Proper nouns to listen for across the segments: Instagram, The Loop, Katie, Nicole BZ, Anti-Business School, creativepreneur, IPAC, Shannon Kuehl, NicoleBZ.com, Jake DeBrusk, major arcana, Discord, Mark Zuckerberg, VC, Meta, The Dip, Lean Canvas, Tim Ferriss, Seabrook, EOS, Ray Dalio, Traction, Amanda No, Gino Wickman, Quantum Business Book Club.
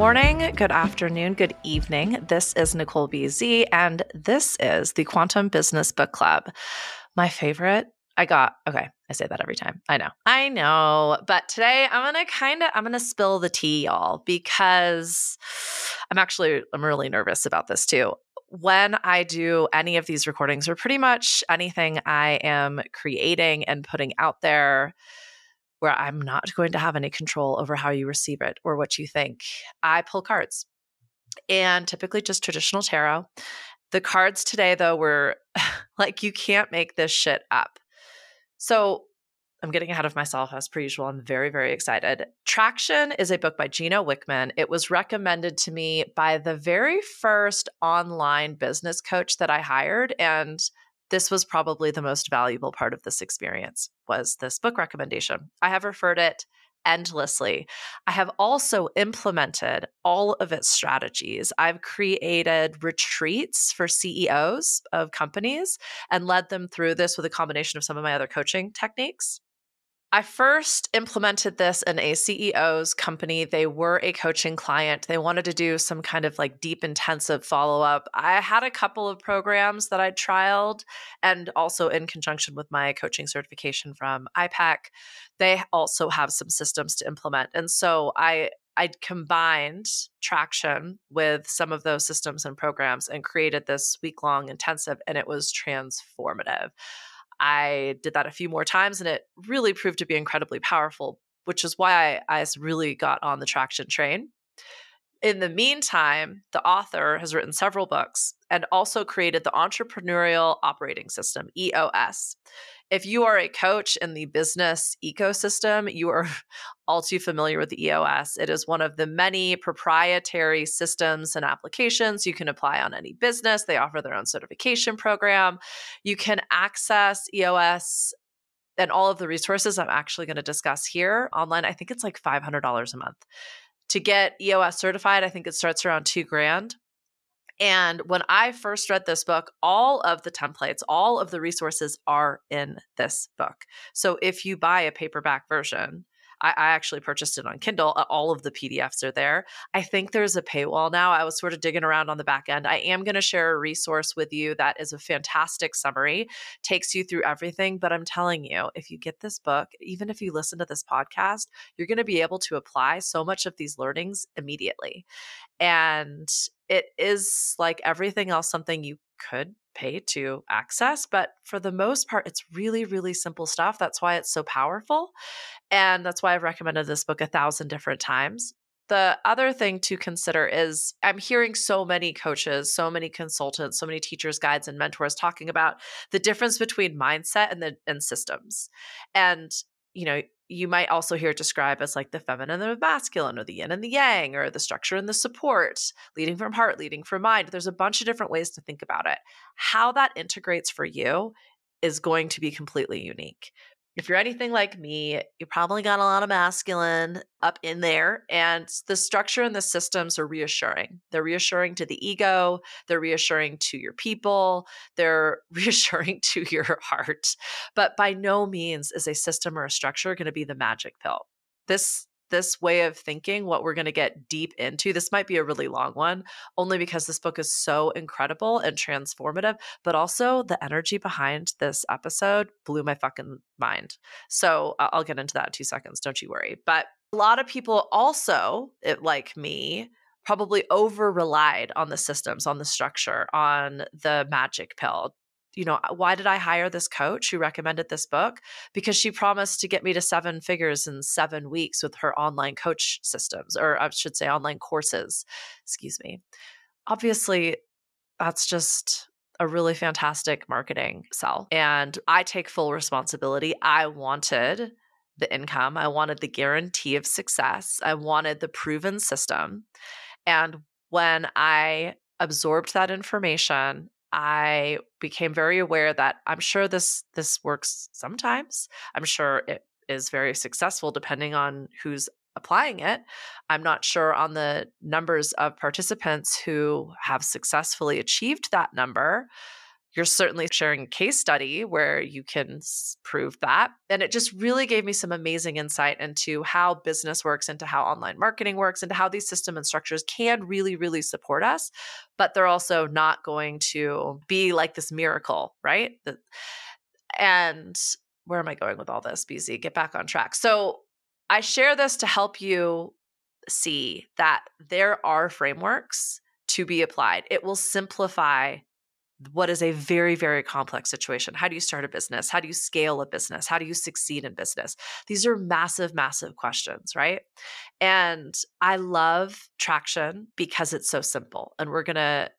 morning, good afternoon, good evening. This is Nicole BZ, and this is the Quantum Business Book Club. My favorite, I say that every time. I know. But today I'm going to spill the tea, y'all, because I'm really nervous about this too. When I do any of these recordings or pretty much anything I am creating and putting out there where I'm not going to have any control over how you receive it or what you think, I pull cards, and typically just traditional tarot. The cards today, though, were like, you can't make this shit up. So I'm getting ahead of myself as per usual. I'm very, very excited. Traction is a book by Gino Wickman. It was recommended to me by the very first online business coach that I hired, and this was probably the most valuable part of this experience, was this book recommendation. I have referred it endlessly. I have also implemented all of its strategies. I've created retreats for CEOs of companies and led them through this with a combination of some of my other coaching techniques. I first implemented this in a CEO's company. They were a coaching client. They wanted to do some kind of like deep, intensive follow-up. I had a couple of programs that I trialed, and also in conjunction with my coaching certification from IPAC, they also have some systems to implement. And so I combined Traction with some of those systems and programs and created this week-long intensive, and it was transformative. I did that a few more times, and it really proved to be incredibly powerful, which is why I really got on the Traction train. In the meantime, the author has written several books and also created the Entrepreneurial Operating System, EOS. If you are a coach in the business ecosystem, you are all too familiar with the EOS. It is one of the many proprietary systems and applications you can apply on any business. They offer their own certification program. You can access EOS and all of the resources I'm actually going to discuss here online. I think it's like $500 a month. To get EOS certified, I think it starts around $2,000. And when I first read this book, all of the templates, all of the resources are in this book. So if you buy a paperback version, I actually purchased it on Kindle. All of the PDFs are there. I think there's a paywall now. I was sort of digging around on the back end. I am going to share a resource with you that is a fantastic summary, takes you through everything. But I'm telling you, if you get this book, even if you listen to this podcast, you're going to be able to apply so much of these learnings immediately. And it is, like everything else, something you could pay to access, but for the most part, it's really, really simple stuff. That's why it's so powerful. And that's why I've recommended this book 1,000 different times. The other thing to consider is I'm hearing so many coaches, so many consultants, so many teachers, guides, and mentors talking about the difference between mindset and systems. And, you know, you might also hear it described as like the feminine and the masculine, or the yin and the yang, or the structure and the support, leading from heart, leading from mind. There's a bunch of different ways to think about it. How that integrates for you is going to be completely unique. If you're anything like me, you probably got a lot of masculine up in there, and the structure and the systems are reassuring. They're reassuring to the ego. They're reassuring to your people. They're reassuring to your heart. But by no means is a system or a structure going to be the magic pill. This way of thinking, what we're going to get deep into, this might be a really long one, only because this book is so incredible and transformative, but also the energy behind this episode blew my fucking mind. So I'll get into that in 2 seconds. Don't you worry. But a lot of people also, like me, probably over-relied on the systems, on the structure, on the magic pill. You know, why did I hire this coach who recommended this book? Because she promised to get me to seven figures in 7 weeks with her online coach systems, or I should say online courses. Excuse me. Obviously, that's just a really fantastic marketing sell. And I take full responsibility. I wanted the income. I wanted the guarantee of success. I wanted the proven system. And when I absorbed that information, I became very aware that I'm sure this works sometimes. I'm sure it is very successful depending on who's applying it. I'm not sure on the numbers of participants who have successfully achieved that number, You're certainly sharing a case study where you can prove that. And it just really gave me some amazing insight into how business works, into how online marketing works, into how these systems and structures can really, really support us, but they're also not going to be like this miracle, right? And where am I going with all this, BZ? Get back on track. So I share this to help you see that there are frameworks to be applied. It will simplify what is a very, very complex situation. How do you start a business? How do you scale a business? How do you succeed in business? These are massive, massive questions, right? And I love Traction because it's so simple. And we're gonna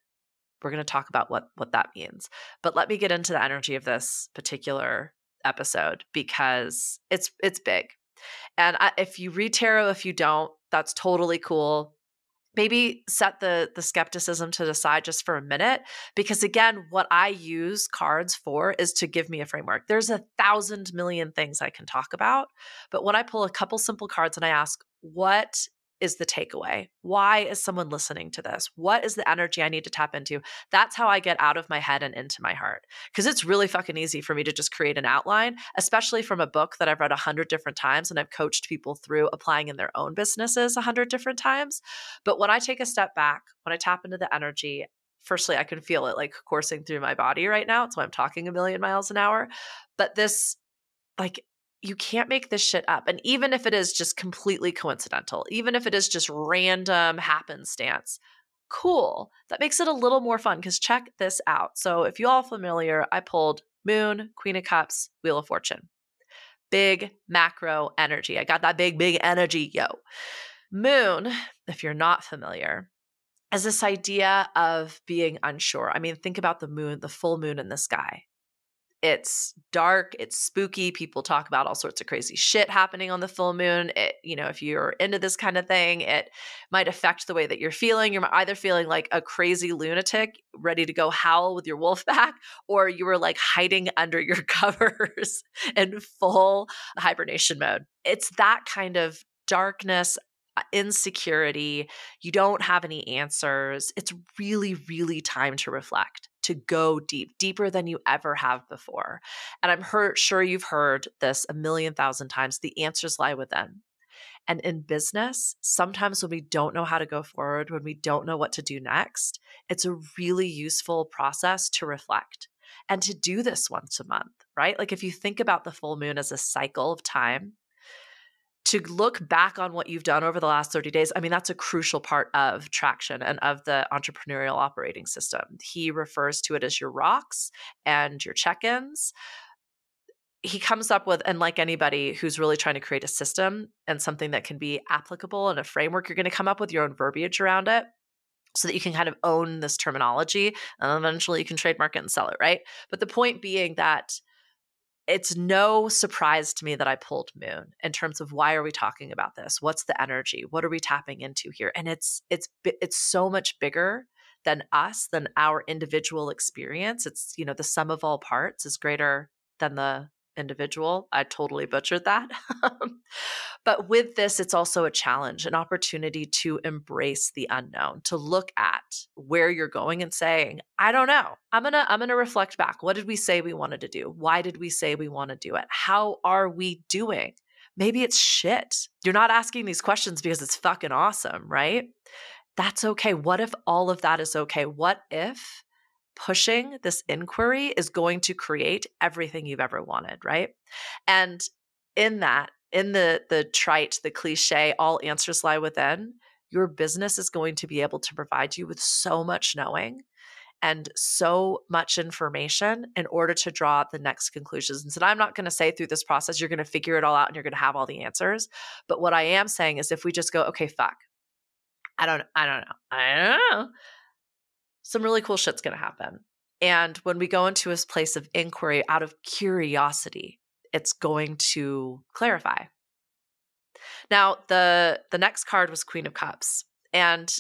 talk about what that means. But let me get into the energy of this particular episode because it's big. And if you read tarot, if you don't, that's totally cool. Maybe set the skepticism to the side just for a minute, because again, what I use cards for is to give me a framework. There's 1,000 million things I can talk about, but when I pull a couple simple cards and I ask, what is the takeaway? Why is someone listening to this? What is the energy I need to tap into? That's how I get out of my head and into my heart. Because it's really fucking easy for me to just create an outline, especially from a book that I've read 100 different times and I've coached people through applying in their own businesses 100 different times. But when I take a step back, when I tap into the energy, firstly, I can feel it like coursing through my body right now. It's why I'm talking 1,000,000 miles an hour. But this, like, you can't make this shit up. And even if it is just completely coincidental, even if it is just random happenstance, cool. That makes it a little more fun because check this out. So if you all are familiar, I pulled Moon, Queen of Cups, Wheel of Fortune. Big macro energy. I got that big, big energy, yo. Moon, if you're not familiar, is this idea of being unsure. I mean, think about the moon, the full moon in the sky. It's dark, it's spooky. People talk about all sorts of crazy shit happening on the full moon. It, you know, if you're into this kind of thing, it might affect the way that you're feeling. You're either feeling like a crazy lunatic ready to go howl with your wolf pack, or you were like hiding under your covers in full hibernation mode. It's that kind of darkness, insecurity. You don't have any answers. It's really, really time to reflect, to go deep, deeper than you ever have before. And I'm sure you've heard this 1,000,000 times. The answers lie within. And in business, sometimes when we don't know how to go forward, when we don't know what to do next, it's a really useful process to reflect and to do this once a month, right? Like if you think about the full moon as a cycle of time, to look back on what you've done over the last 30 days, I mean, that's a crucial part of Traction and of the entrepreneurial operating system. He refers to it as your rocks and your check-ins. He comes up with, and like anybody who's really trying to create a system and something that can be applicable and a framework, you're going to come up with your own verbiage around it so that you can kind of own this terminology and eventually you can trademark it and sell it, right? But the point being that it's no surprise to me that I pulled Moon in terms of why are we talking about this? What's the energy? What are we tapping into here? And it's so much bigger than us, than our individual experience. It's, you know, the sum of all parts is greater than the individual. I totally butchered that. But with this, it's also a challenge, an opportunity to embrace the unknown, to look at where you're going and saying, I don't know. I'm going to reflect back. What did we say we wanted to do? Why did we say we want to do it? How are we doing? Maybe it's shit. You're not asking these questions because it's fucking awesome, right? That's okay. What if all of that is okay? What if pushing this inquiry is going to create everything you've ever wanted, right? And in that, in the trite, the cliche, all answers lie within, your business is going to be able to provide you with so much knowing and so much information in order to draw the next conclusions. And so I'm not going to say through this process, you're going to figure it all out and you're going to have all the answers. But what I am saying is if we just go, okay, fuck, I don't know. Some really cool shit's going to happen. And when we go into a place of inquiry out of curiosity, it's going to clarify. Now, the next card was Queen of Cups. And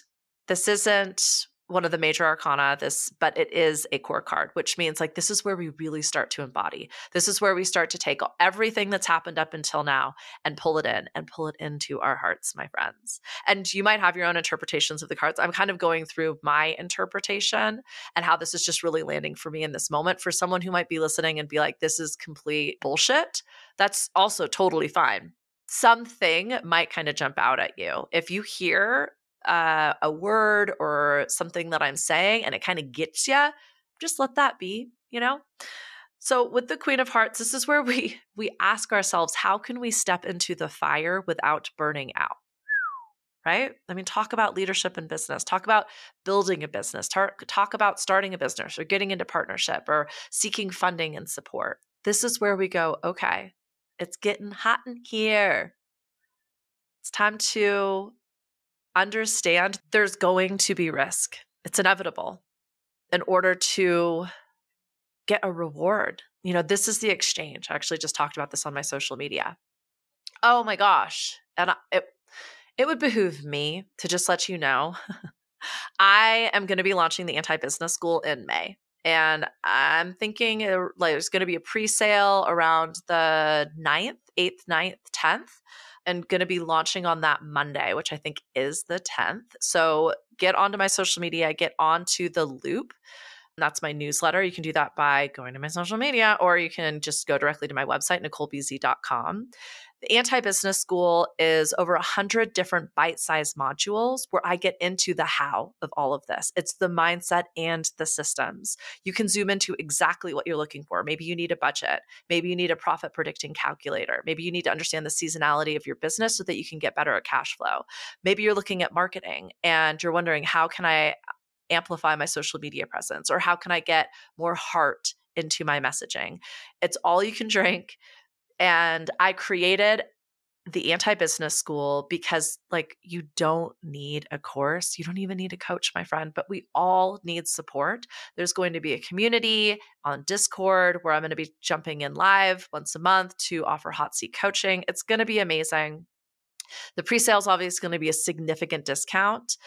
this isn't one of the major arcana, but it is a core card, which means like this is where we really start to embody. This is where we start to take everything that's happened up until now and pull it in and pull it into our hearts, my friends. And you might have your own interpretations of the cards. I'm kind of going through my interpretation and how this is just really landing for me in this moment. For someone who might be listening and be like, this is complete bullshit, that's also totally fine. Something might kind of jump out at you. If you hear a word or something that I'm saying and it kind of gets you, just let that be, you know? So with the Queen of Hearts, this is where we ask ourselves, how can we step into the fire without burning out? Right? I mean, talk about leadership in business, talk about building a business, talk about starting a business or getting into partnership or seeking funding and support. This is where we go, okay, it's getting hot in here. It's time to understand there's going to be risk. It's inevitable in order to get a reward. You know, this is the exchange. I actually just talked about this on my social media. Oh my gosh. And it would behoove me to just let you know, I am going to be launching the Anti-Business School in May. And I'm thinking like there's going to be a pre-sale around the 9th, 10th. And going to be launching on that Monday, which I think is the 10th. So get onto my social media, get onto The Loop. That's my newsletter. You can do that by going to my social media, or you can just go directly to my website, NicoleBZ.com. The Anti-Business School is over 100 different bite-sized modules where I get into the how of all of this. It's the mindset and the systems. You can zoom into exactly what you're looking for. Maybe you need a budget. Maybe you need a profit predicting calculator. Maybe you need to understand the seasonality of your business so that you can get better at cash flow. Maybe you're looking at marketing and you're wondering, how can I amplify my social media presence? Or how can I get more heart into my messaging? It's all you can drink. And I created the Anti-Business School because like you don't need a course. You don't even need a coach, my friend, but we all need support. There's going to be a community on Discord where I'm going to be jumping in live once a month to offer hot seat coaching. It's going to be amazing. The pre-sale is obviously going to be a significant discount.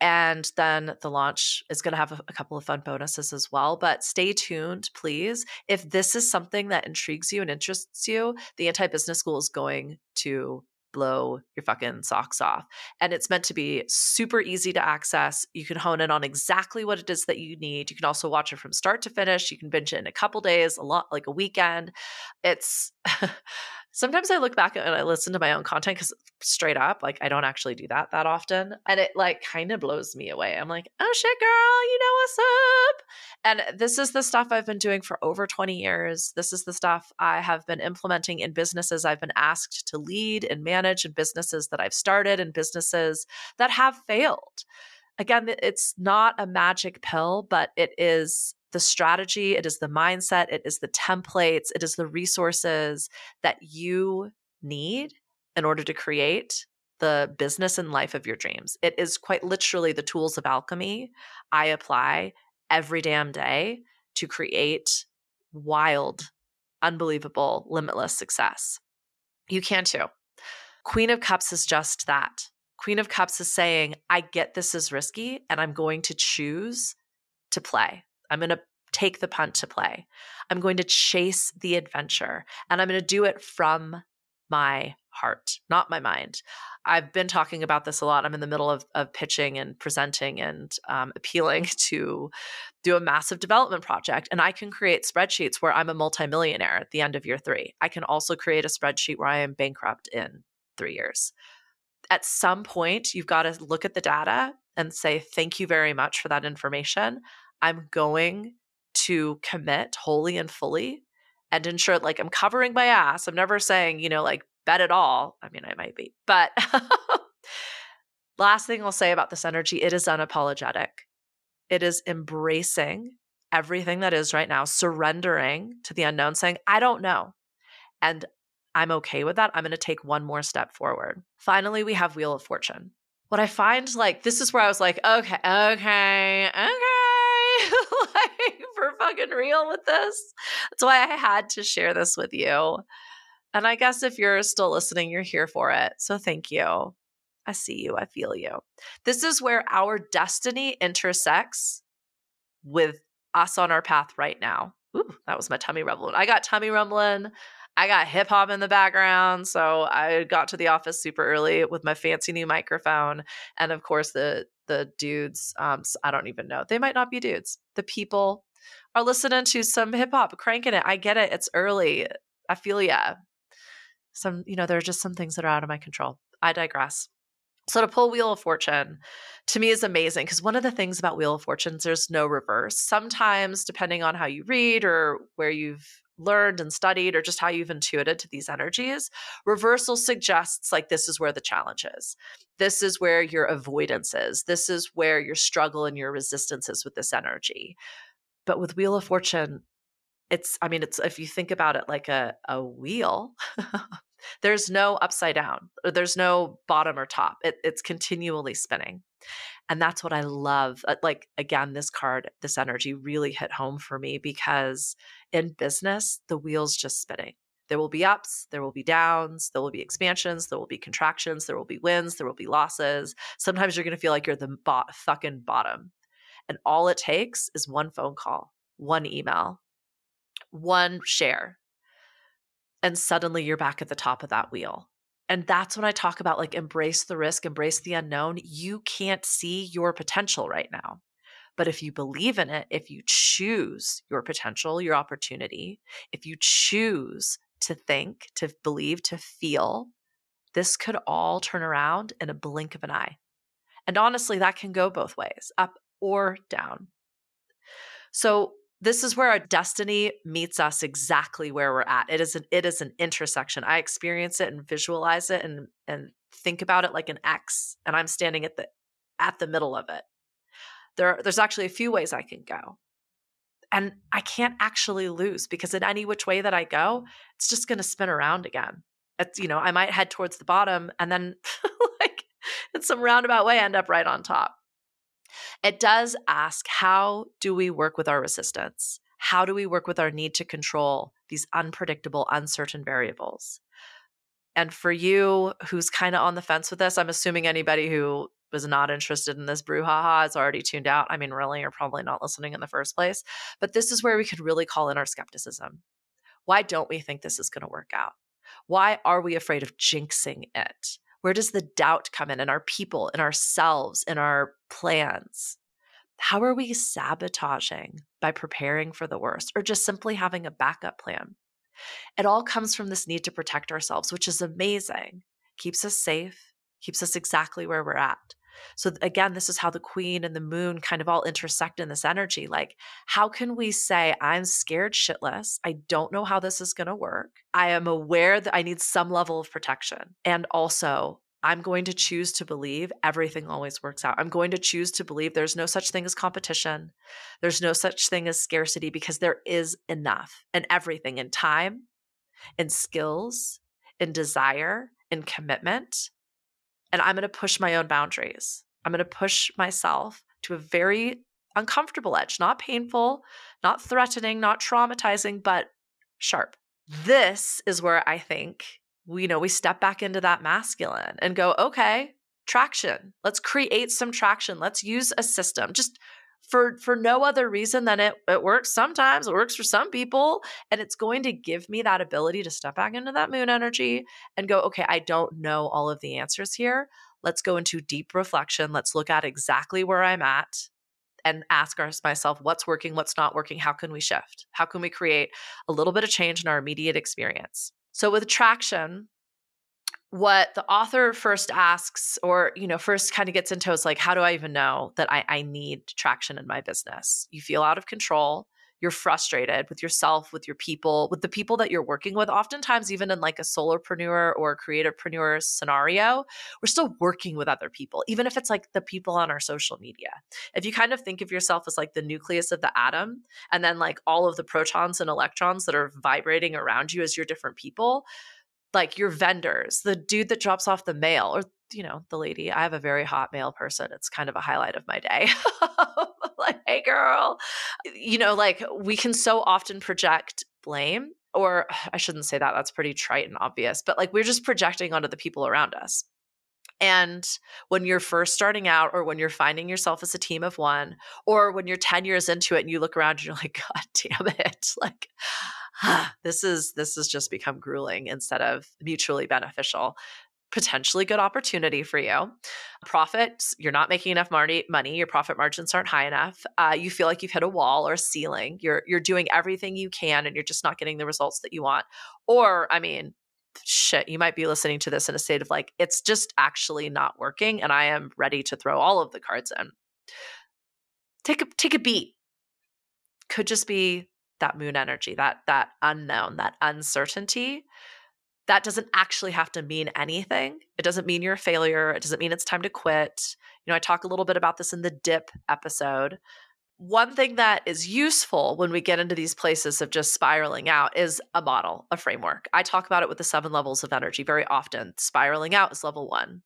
And then the launch is going to have a couple of fun bonuses as well. But stay tuned, please. If this is something that intrigues you and interests you, the Anti-Business School is going to blow your fucking socks off. And it's meant to be super easy to access. You can hone in on exactly what it is that you need. You can also watch it from start to finish. You can binge it in a couple days, a lot like a weekend. It's sometimes I look back and I listen to my own content because straight up, like I don't actually do that often. And it like kind of blows me away. I'm like, oh shit, girl, you know what's up. And this is the stuff I've been doing for over 20 years. This is the stuff I have been implementing in businesses I've been asked to lead and manage, and businesses that I've started and businesses that have failed. Again, it's not a magic pill, but it is the strategy, it is the mindset, it is the templates, it is the resources that you need in order to create the business and life of your dreams. It is quite literally the tools of alchemy I apply every damn day to create wild, unbelievable, limitless success. You can too. Queen of Cups is just that. Queen of Cups is saying, I get this is risky and I'm going to choose to play. I'm going to take the punt to play. I'm going to chase the adventure, and I'm going to do it from my heart, not my mind. I've been talking about this a lot. I'm in the middle of pitching and presenting and appealing to do a massive development project. And I can create spreadsheets where I'm a multimillionaire at the end of year 3. I can also create a spreadsheet where I am bankrupt in 3 years. At some point, you've got to look at the data and say, thank you very much for that information. I'm going to commit wholly and fully and ensure like I'm covering my ass. I'm never saying, you know, like bet it all. I mean, I might be, but last thing I'll say about this energy, it is unapologetic. It is embracing everything that is right now, surrendering to the unknown, saying, I don't know. And I'm okay with that. I'm going to take one more step forward. Finally, we have Wheel of Fortune. What I find like, this is where I was like, okay. Like for fucking real with this. That's why I had to share this with you. And I guess if you're still listening, you're here for it. So thank you. I see you. I feel you. This is where our destiny intersects with us on our path right now. Ooh, that was my tummy rumbling. I got tummy rumbling. I got hip hop in the background. So I got to the office super early with my fancy new microphone. And of course, the dudes, I don't even know. They might not be dudes. The people are listening to some hip hop, cranking it. I get it. It's early. I feel ya. Some, you know, there are just some things that are out of my control. I digress. So to pull Wheel of Fortune to me is amazing because one of the things about Wheel of Fortune is there's no reverse. Sometimes, depending on how you read or where you've learned and studied or just how you've intuited to these energies, reversal suggests like this is where the challenge is. This is where your avoidance is. This is where your struggle and your resistance is with this energy. But with Wheel of Fortune, it's if you think about it like a wheel, there's no upside down, or there's no bottom or top. It's continually spinning. And that's what I love. Like, again, this card, this energy really hit home for me because in business, the wheel's just spinning. There will be ups, there will be downs, there will be expansions, there will be contractions, there will be wins, there will be losses. Sometimes you're going to feel like you're the fucking bottom. And all it takes is one phone call, one email, one share. And suddenly you're back at the top of that wheel. And that's when I talk about like embrace the risk, embrace the unknown. You can't see your potential right now. But if you believe in it, if you choose your potential, your opportunity, if you choose to think, to believe, to feel, this could all turn around in a blink of an eye. And honestly, that can go both ways, up or down. So this is where our destiny meets us exactly where we're at. It is an intersection. I experience it and visualize it and think about it like an X, and I'm standing at the middle of it. There's actually a few ways I can go. And I can't actually lose because in any which way that I go, it's just going to spin around again. It's, you know, I might head towards the bottom and then like in some roundabout way end up right on top. It does ask, how do we work with our resistance? How do we work with our need to control these unpredictable, uncertain variables? And for you who's kind of on the fence with this, I'm assuming anybody who was not interested in this brouhaha is already tuned out. I mean, really, you're probably not listening in the first place. But this is where we could really call in our skepticism. Why don't we think this is going to work out? Why are we afraid of jinxing it? Where does the doubt come in our people, in ourselves, in our plans? How are we sabotaging by preparing for the worst or just simply having a backup plan? It all comes from this need to protect ourselves, which is amazing. Keeps us safe, keeps us exactly where we're at. So again, this is how the queen and the moon kind of all intersect in this energy. Like, how can we say, I'm scared shitless. I don't know how this is going to work. I am aware that I need some level of protection. And also, I'm going to choose to believe everything always works out. I'm going to choose to believe there's no such thing as competition. There's no such thing as scarcity because there is enough in everything, in time, in skills, in desire, in commitment. And I'm going to push my own boundaries. I'm going to push myself to a very uncomfortable edge, not painful, not threatening, not traumatizing, but sharp. This is where I think we step back into that masculine and go, okay, traction. Let's create some traction. Let's use a system just for no other reason than it works. Sometimes it works for some people, and it's going to give me that ability to step back into that moon energy and go, okay, I don't know all of the answers here. Let's go into deep reflection. Let's look at exactly where I'm at and ask myself, what's working, what's not working? How can we shift? How can we create a little bit of change in our immediate experience? So with traction, what the author first asks or, first kind of gets into is like, how do I even know that I need traction in my business? You feel out of control. You're frustrated with yourself, with your people, with the people that you're working with. Oftentimes, even in like a solopreneur or creativepreneur scenario, we're still working with other people, even if it's like the people on our social media. If you kind of think of yourself as like the nucleus of the atom, and then like all of the protons and electrons that are vibrating around you as your different people, like your vendors, the dude that drops off the mail or, the lady. I have a very hot mail person. It's kind of a highlight of my day. Like, hey girl, like we can so often project blame, or I shouldn't say that. That's pretty trite and obvious, but like we're just projecting onto the people around us. And when you're first starting out, or when you're finding yourself as a team of one, or when you're 10 years into it and you look around and you're like, God damn it. Like, this has just become grueling instead of mutually beneficial. Potentially good opportunity for you. Profits, you're not making enough money. Your profit margins aren't high enough. You feel like you've hit a wall or a ceiling. You're doing everything you can and you're just not getting the results that you want. Or, I mean, shit, you might be listening to this in a state of like, it's just actually not working and I am ready to throw all of the cards in. Take a beat. Could just be that moon energy, that unknown, that uncertainty. That doesn't actually have to mean anything. It doesn't mean you're a failure. It doesn't mean it's time to quit. You know, I talk a little bit about this in the dip episode. One thing that is useful when we get into these places of just spiraling out is a model, a framework. I talk about it with the 7 levels of energy very often. Spiraling out is level 1.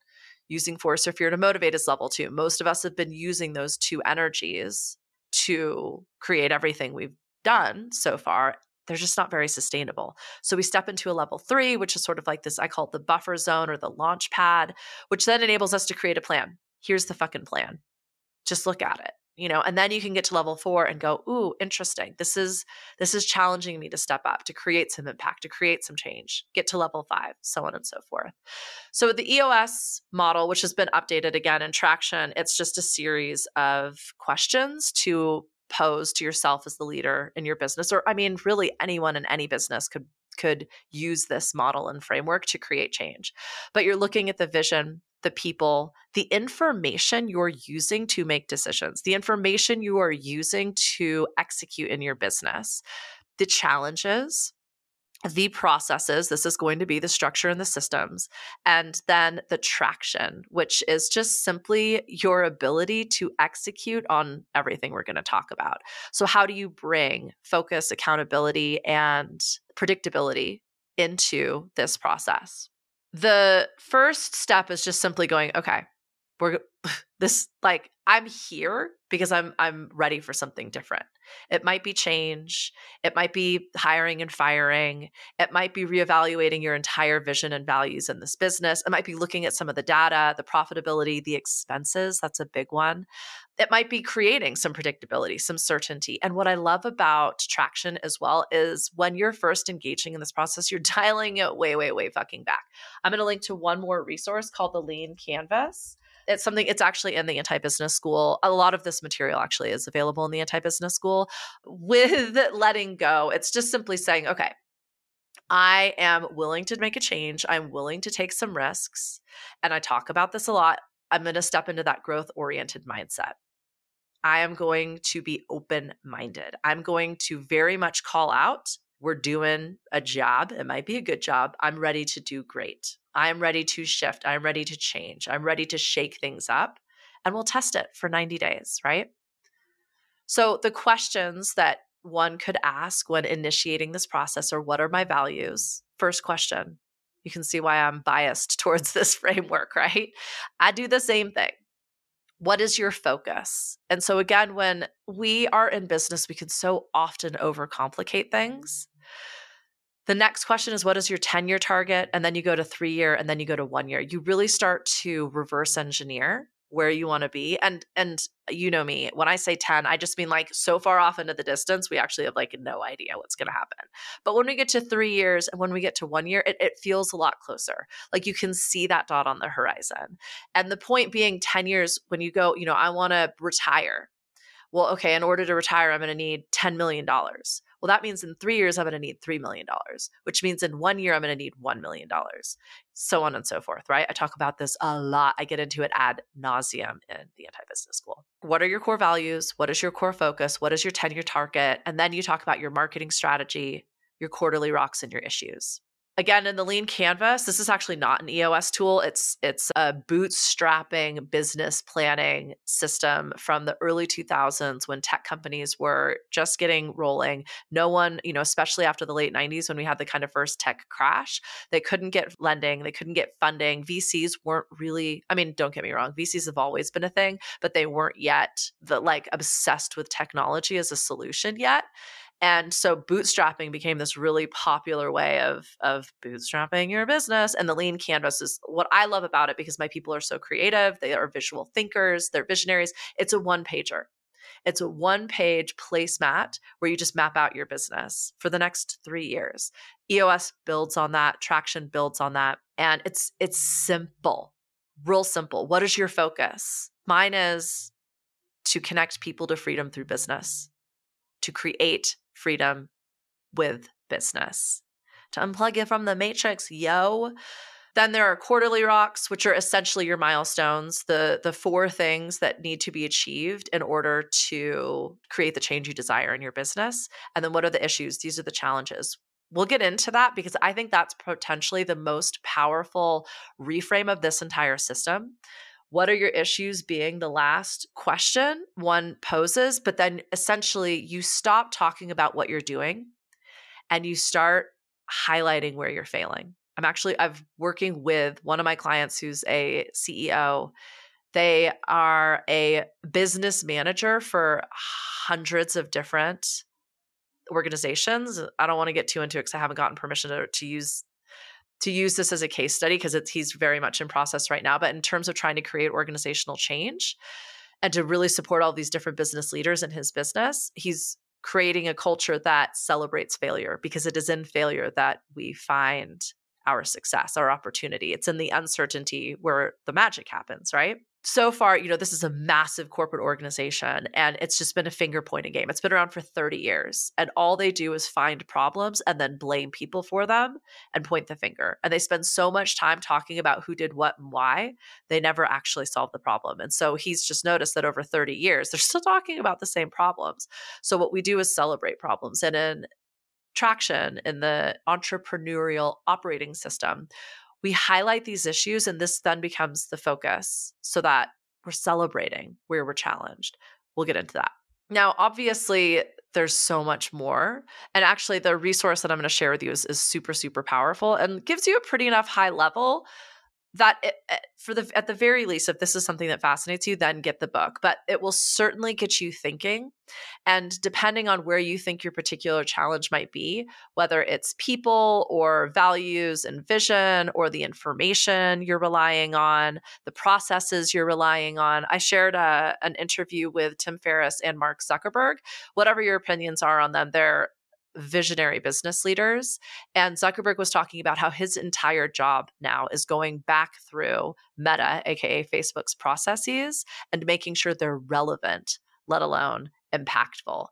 Using force or fear to motivate is level 2. Most of us have been using those 2 energies to create everything we've done so far. They're just not very sustainable. So we step into a level 3, which is sort of like this, I call it the buffer zone or the launch pad, which then enables us to create a plan. Here's the fucking plan. Just look at it, you know, and then you can get to level 4 and go, ooh, interesting. This is challenging me to step up, to create some impact, to create some change, get to level 5, so on and so forth. So the EOS model, which has been updated again in Traction, it's just a series of questions to pose to yourself as the leader in your business, or I mean, really anyone in any business could use this model and framework to create change. But you're looking at the vision, the people, the information you're using to make decisions, the information you are using to execute in your business, the challenges, the processes, this is going to be the structure and the systems, and then the traction, which is just simply your ability to execute on everything we're going to talk about. So how do you bring focus, accountability, and predictability into this process? The first step is just simply going, okay, I'm here because I'm ready for something different. It might be change. It might be hiring and firing. It might be reevaluating your entire vision and values in this business. It might be looking at some of the data, the profitability, the expenses. That's a big one. It might be creating some predictability, some certainty. And what I love about Traction as well is when you're first engaging in this process, you're dialing it way, way, way fucking back. I'm going to link to one more resource called the Lean Canvas. It's actually in the Anti-Business School. A lot of this material actually is available in the Anti-Business School. With letting go, it's just simply saying, okay, I am willing to make a change. I'm willing to take some risks. And I talk about this a lot. I'm going to step into that growth-oriented mindset. I am going to be open-minded. I'm going to very much call out, we're doing a job. It might be a good job. I'm ready to do great. I'm ready to shift. I'm ready to change. I'm ready to shake things up, and we'll test it for 90 days, right? So the questions that one could ask when initiating this process are, what are my values? First question. You can see why I'm biased towards this framework, right? I do the same thing. What is your focus? And so again, when we are in business, we can so often overcomplicate things. The next question is, what is your 10-year target? And then you go to 3-year, and then you go to 1 year. You really start to reverse engineer where you want to be. And you know me, when I say 10, I just mean like so far off into the distance, we actually have like no idea what's going to happen. But when we get to 3 years and when we get to 1 year, it feels a lot closer. Like you can see that dot on the horizon. And the point being 10 years, when you go, you know, I want to retire. Well, okay, in order to retire, I'm going to need $10 million. Well, that means in 3 years, I'm going to need $3 million, which means in 1 year, I'm going to need $1 million, so on and so forth, right? I talk about this a lot. I get into it ad nauseum in the Anti-Business School. What are your core values? What is your core focus? What is your 10-year target? And then you talk about your marketing strategy, your quarterly rocks, and your issues. Again, in the Lean Canvas, this is actually not an EOS tool. It's a bootstrapping business planning system from the early 2000s when tech companies were just getting rolling. No one, you know, especially after the late 90s when we had the kind of first tech crash, they couldn't get lending, they couldn't get funding. VCs weren't really, I mean, don't get me wrong, VCs have always been a thing, but they weren't yet obsessed with technology as a solution yet. And so bootstrapping became this really popular way of bootstrapping your business. And the Lean Canvas is what I love about it, because my people are so creative. They are visual thinkers. They're visionaries. It's a one-pager. It's a one-page placemat where you just map out your business for the next 3 years. EOS builds on that. Traction builds on that. And it's simple, real simple. What is your focus? Mine is to connect people to freedom through business, to create freedom with business, to unplug it from the matrix, yo. Then there are quarterly rocks, which are essentially your milestones, the four things that need to be achieved in order to create the change you desire in your business. And then what are the issues? These are the challenges. We'll get into that because I think that's potentially the most powerful reframe of this entire system. What are your issues being the last question one poses, but then essentially you stop talking about what you're doing and you start highlighting where you're failing. I'm working with one of my clients who's a CEO. They are a business manager for hundreds of different organizations. I don't want to get too into it because I haven't gotten permission to use this as a case study because he's very much in process right now. But in terms of trying to create organizational change and to really support all these different business leaders in his business, he's creating a culture that celebrates failure, because it is in failure that we find our success, our opportunity. It's in the uncertainty where the magic happens, right? So far, this is a massive corporate organization and it's just been a finger pointing game. It's been around for 30 years and all they do is find problems and then blame people for them and point the finger. And they spend so much time talking about who did what and why, they never actually solve the problem. And so he's just noticed that over 30 years, they're still talking about the same problems. So what we do is celebrate problems. And in Traction, in the Entrepreneurial Operating System, we highlight these issues, and this then becomes the focus so that we're celebrating where we're challenged. We'll get into that. Now, obviously, there's so much more. And actually, the resource that I'm going to share with you is super, super powerful and gives you a pretty enough high level that at the very least, if this is something that fascinates you, then get the book. But it will certainly get you thinking. And depending on where you think your particular challenge might be, whether it's people or values and vision or the information you're relying on, the processes you're relying on. I shared an interview with Tim Ferriss and Mark Zuckerberg. Whatever your opinions are on them, they're visionary business leaders. And Zuckerberg was talking about how his entire job now is going back through Meta, aka Facebook's processes, and making sure they're relevant, let alone impactful.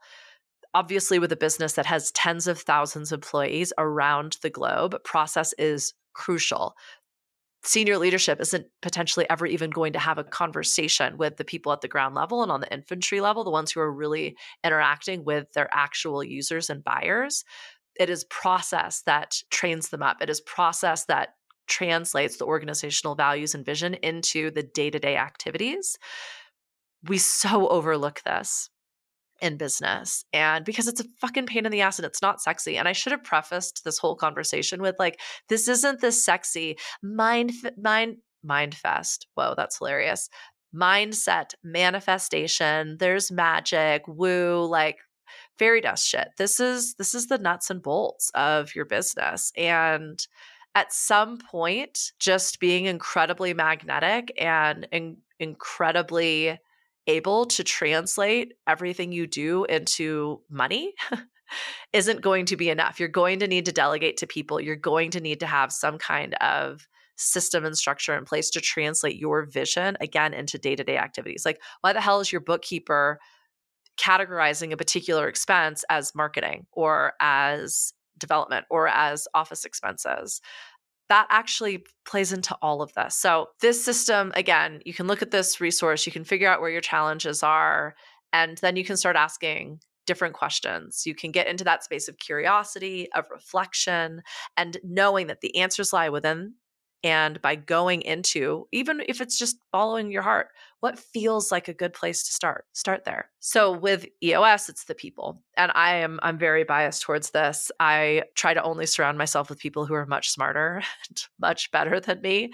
Obviously, with a business that has tens of thousands of employees around the globe, process is crucial. Senior leadership isn't potentially ever even going to have a conversation with the people at the ground level and on the infantry level, the ones who are really interacting with their actual users and buyers. It is process that trains them up. It is process that translates the organizational values and vision into the day-to-day activities. We so overlook this in business, and because it's a fucking pain in the ass and it's not sexy. And I should have prefaced this whole conversation with this isn't the sexy mindfest. Whoa, that's hilarious. Mindset, manifestation, there's magic, woo, fairy dust shit. This is the nuts and bolts of your business. And at some point, just being incredibly magnetic and incredibly able to translate everything you do into money isn't going to be enough. You're going to need to delegate to people. You're going to need to have some kind of system and structure in place to translate your vision again into day-to-day activities. Why the hell is your bookkeeper categorizing a particular expense as marketing or as development or as office expenses? That actually plays into all of this. So this system, again, you can look at this resource, you can figure out where your challenges are, and then you can start asking different questions. You can get into that space of curiosity, of reflection, and knowing that the answers lie within. And by going into, even if it's just following your heart, what feels like a good place to start there. So with EOS, it's the people. And I'm very biased towards this. I try to only surround myself with people who are much smarter and much better than me.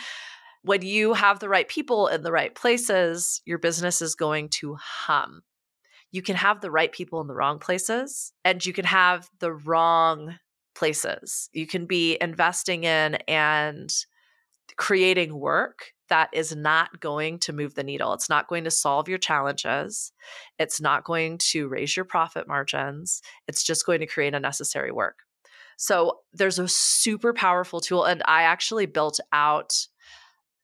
When you have the right people in the right places, your business is going to hum. you can have the right people in the wrong places, and you can have the wrong places. You can be investing in and creating work that is not going to move the needle. It's not going to solve your challenges. It's not going to raise your profit margins. It's just going to create unnecessary work. So there's a super powerful tool. And I actually built out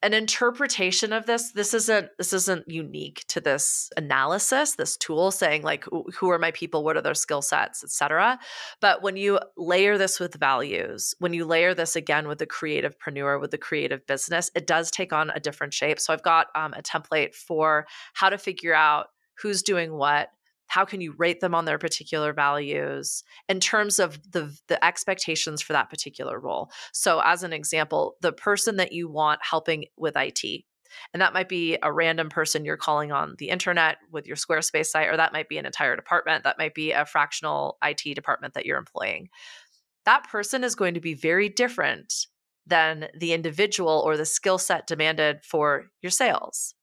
an interpretation of this. This isn't unique to this analysis, this tool saying like, who are my people? What are their skill sets, et cetera. But when you layer this with values, when you layer this again with the creativepreneur, with the creative business, it does take on a different shape. So I've got a template for how to figure out who's doing what, how can you rate them on their particular values in terms of the expectations for that particular role. So as an example, the person that you want helping with IT, and that might be a random person you're calling on the internet with your Squarespace site, or that might be an entire department, that might be a fractional IT department that you're employing. That person is going to be very different than the individual or the skill set demanded for your sales.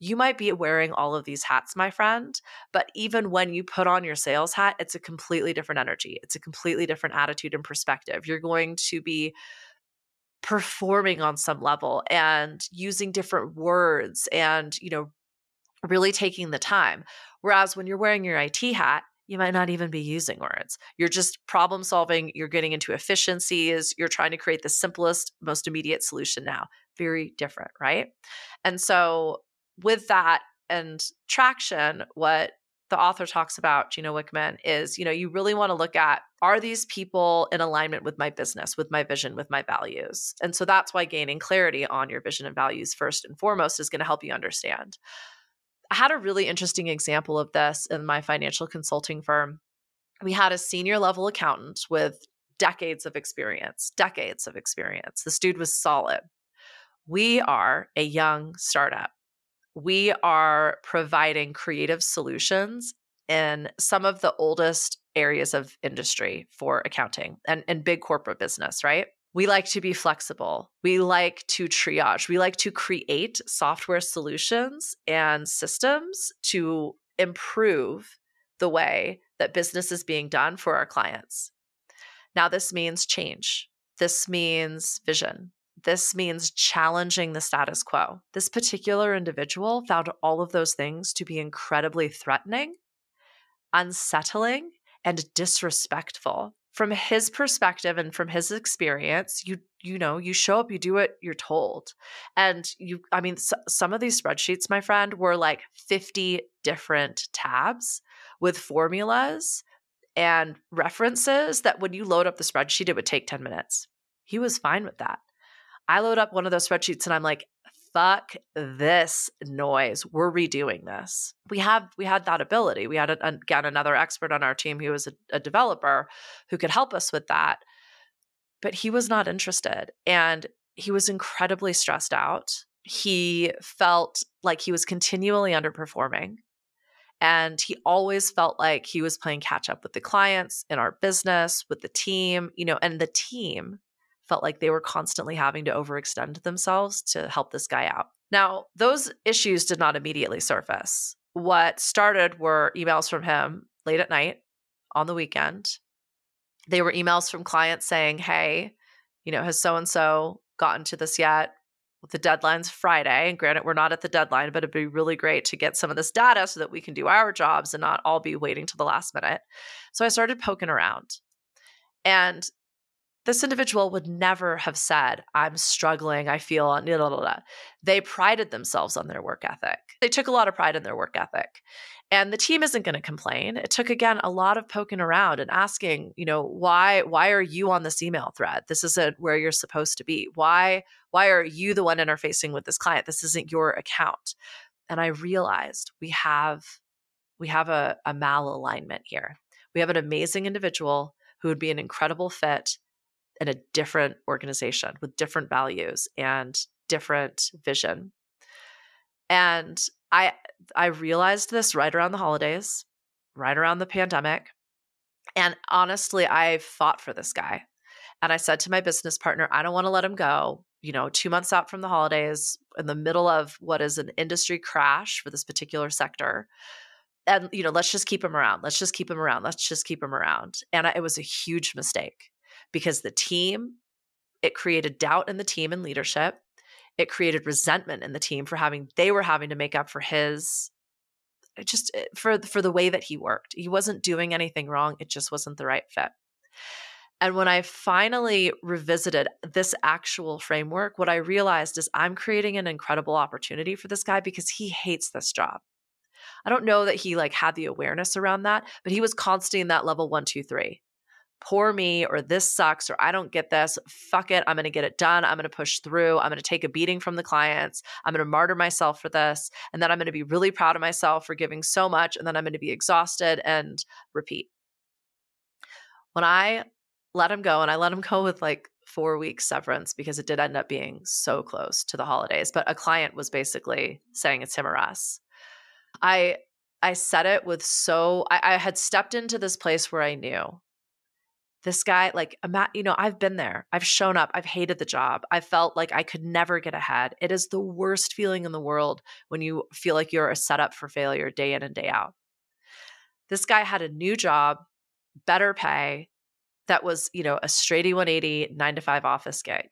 You might be wearing all of these hats, my friend, but even when you put on your sales hat, it's a completely different energy. It's a completely different attitude and perspective. You're going to be performing on some level and using different words and, you know, really taking the time. Whereas when you're wearing your IT hat, you might not even be using words. You're just problem solving. You're getting into efficiencies. You're trying to create the simplest, most immediate solution now. Very different, right? And so with that and traction, what the author talks about, Gino Wickman, is, you know, you really want to look at, are these people in alignment with my business, with my vision, with my values? And so that's why gaining clarity on your vision and values first and foremost is going to help you understand. I had a really interesting example of this in my financial consulting firm. We had a senior level accountant with decades of experience. This dude was solid. We are a young startup. We are providing creative solutions in some of the oldest areas of industry for accounting and big corporate business, right? We like to be flexible. We like to triage. We like to create software solutions and systems to improve the way that business is being done for our clients. Now, this means change. This means vision. This means challenging the status quo. This particular individual found all of those things to be incredibly threatening, unsettling, and disrespectful. From his perspective and from his experience, you show up, you do what you're told. And some of these spreadsheets, my friend, were like 50 different tabs with formulas and references that when you load up the spreadsheet, it would take 10 minutes. He was fine with that. I load up one of those spreadsheets and I'm like, fuck this noise. We're redoing this. We had that ability. We had, again, another expert on our team who was a developer who could help us with that, but he was not interested. And he was incredibly stressed out. He felt like he was continually underperforming. And he always felt like he was playing catch up with the clients, in our business, with the team, and the team felt like they were constantly having to overextend themselves to help this guy out. Now, those issues did not immediately surface. What started were emails from him late at night, on the weekend. They were emails from clients saying, hey, has so-and-so gotten to this yet? The deadline's Friday. And granted, we're not at the deadline, but it'd be really great to get some of this data so that we can do our jobs and not all be waiting till the last minute. So I started poking around. And this individual would never have said, I'm struggling, I feel, blah, blah, blah. They prided themselves on their work ethic. They took a lot of pride in their work ethic. And the team isn't going to complain. It took, again, a lot of poking around and asking, why are you on this email thread? This isn't where you're supposed to be. Why are you the one interfacing with this client? This isn't your account. And I realized we have a malalignment here. We have an amazing individual who would be an incredible fit in a different organization with different values and different vision. And I realized this right around the holidays, right around the pandemic. And honestly, I fought for this guy. And I said to my business partner, I don't want to let him go, 2 months out from the holidays, in the middle of what is an industry crash for this particular sector. And, you know, let's just keep him around. Let's just keep him around. Let's just keep him around. And it was a huge mistake because the team, it created doubt in the team and leadership. It created resentment in the team for having to make up for his, just for the way that he worked. He wasn't doing anything wrong. It just wasn't the right fit. And when I finally revisited this actual framework, what I realized is I'm creating an incredible opportunity for this guy because he hates this job. I don't know that he had the awareness around that, but he was constantly in that level 1, 2, 3. Poor me, or this sucks, or I don't get this. Fuck it. I'm going to get it done. I'm going to push through. I'm going to take a beating from the clients. I'm going to martyr myself for this. And then I'm going to be really proud of myself for giving so much. And then I'm going to be exhausted and repeat. When I let him go, and I let him go with 4 weeks severance because it did end up being so close to the holidays, but a client was basically saying it's him or us. I said it with I had stepped into this place where I knew this guy, I've been there. I've shown up. I've hated the job. I felt like I could never get ahead. It is the worst feeling in the world when you feel like you're a setup for failure day in and day out. This guy had a new job, better pay, that was, a straight E180, 9-to-5 office gig.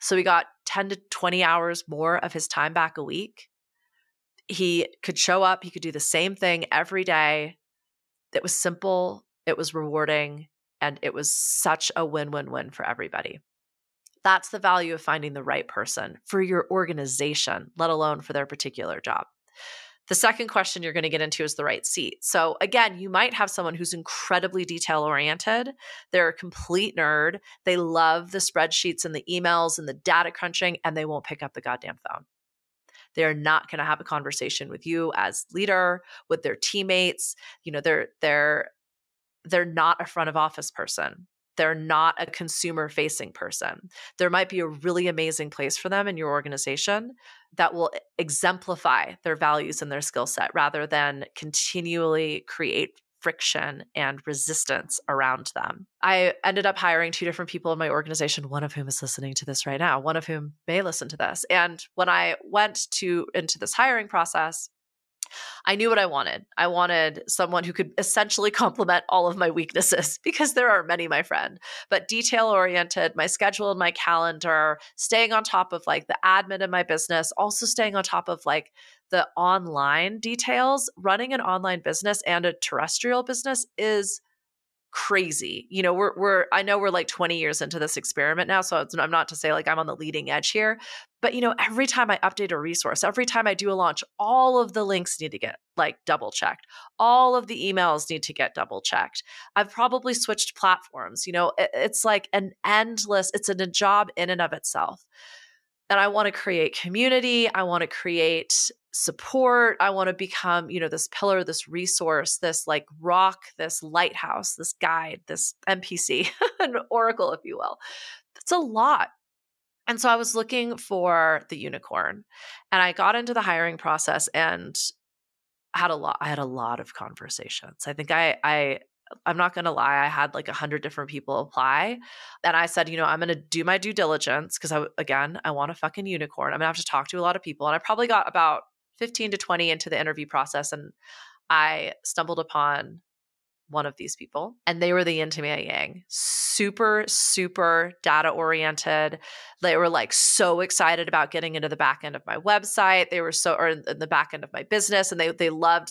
So he got 10 to 20 hours more of his time back a week. He could show up. He could do the same thing every day. It was simple. It was rewarding. And it was such a win-win-win for everybody. That's the value of finding the right person for your organization, let alone for their particular job. The second question you're going to get into is the right seat. So again, you might have someone who's incredibly detail-oriented. They're a complete nerd. They love the spreadsheets and the emails and the data crunching, and they won't pick up the goddamn phone. They're not going to have a conversation with you as leader, with their teammates. They're not a front of office person. They're not a consumer facing person. There might be a really amazing place for them in your organization that will exemplify their values and their skill set rather than continually create friction and resistance around them. I ended up hiring 2 different people in my organization, one of whom is listening to this right now, one of whom may listen to this. And when I went into this hiring process, I knew what I wanted. I wanted someone who could essentially complement all of my weaknesses because there are many, my friend, but detail-oriented, my schedule and my calendar, staying on top of the admin in my business, also staying on top of the online details. Running an online business and a terrestrial business is crazy. I know we're 20 years into this experiment now, so I'm not to say I'm on the leading edge here, but every time I update a resource, every time I do a launch, all of the links need to get double checked. All of the emails need to get double checked. I've probably switched platforms. It's it's a job in and of itself. And I want to create community. I want to create support. I want to become, this pillar, this resource, this rock, this lighthouse, this guide, this NPC, an oracle, if you will. That's a lot. And so I was looking for the unicorn, and I got into the hiring process and I had a lot of conversations. I think I'm not going to lie. I had 100 different people apply. And I said, I'm going to do my due diligence because I want a fucking unicorn. I'm going to have to talk to a lot of people. And I probably got about 15 to 20 into the interview process. And I stumbled upon one of these people, and they were the yin to my yang, super, super data oriented. They were so excited about getting into the back end of my website. They were or in the back end of my business. And they loved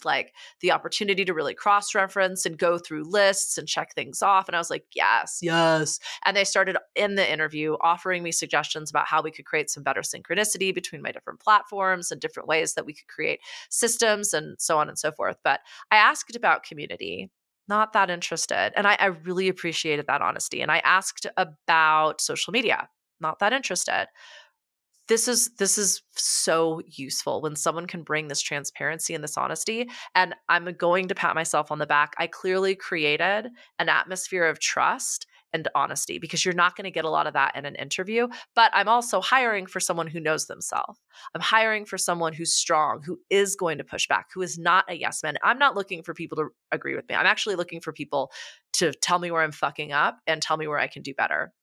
the opportunity to really cross-reference and go through lists and check things off. And I was yes, yes. And they started in the interview offering me suggestions about how we could create some better synchronicity between my different platforms and different ways that we could create systems and so on and so forth. But I asked about community. Not that interested. And I really appreciated that honesty. And I asked about social media. Not that interested. This is so useful when someone can bring this transparency and this honesty. And I'm going to pat myself on the back. I clearly created an atmosphere of trust and honesty because you're not going to get a lot of that in an interview. But I'm also hiring for someone who knows themselves. I'm hiring for someone who's strong, who is going to push back, who is not a yes man. I'm not looking for people to agree with me. I'm actually looking for people to tell me where I'm fucking up and tell me where I can do better.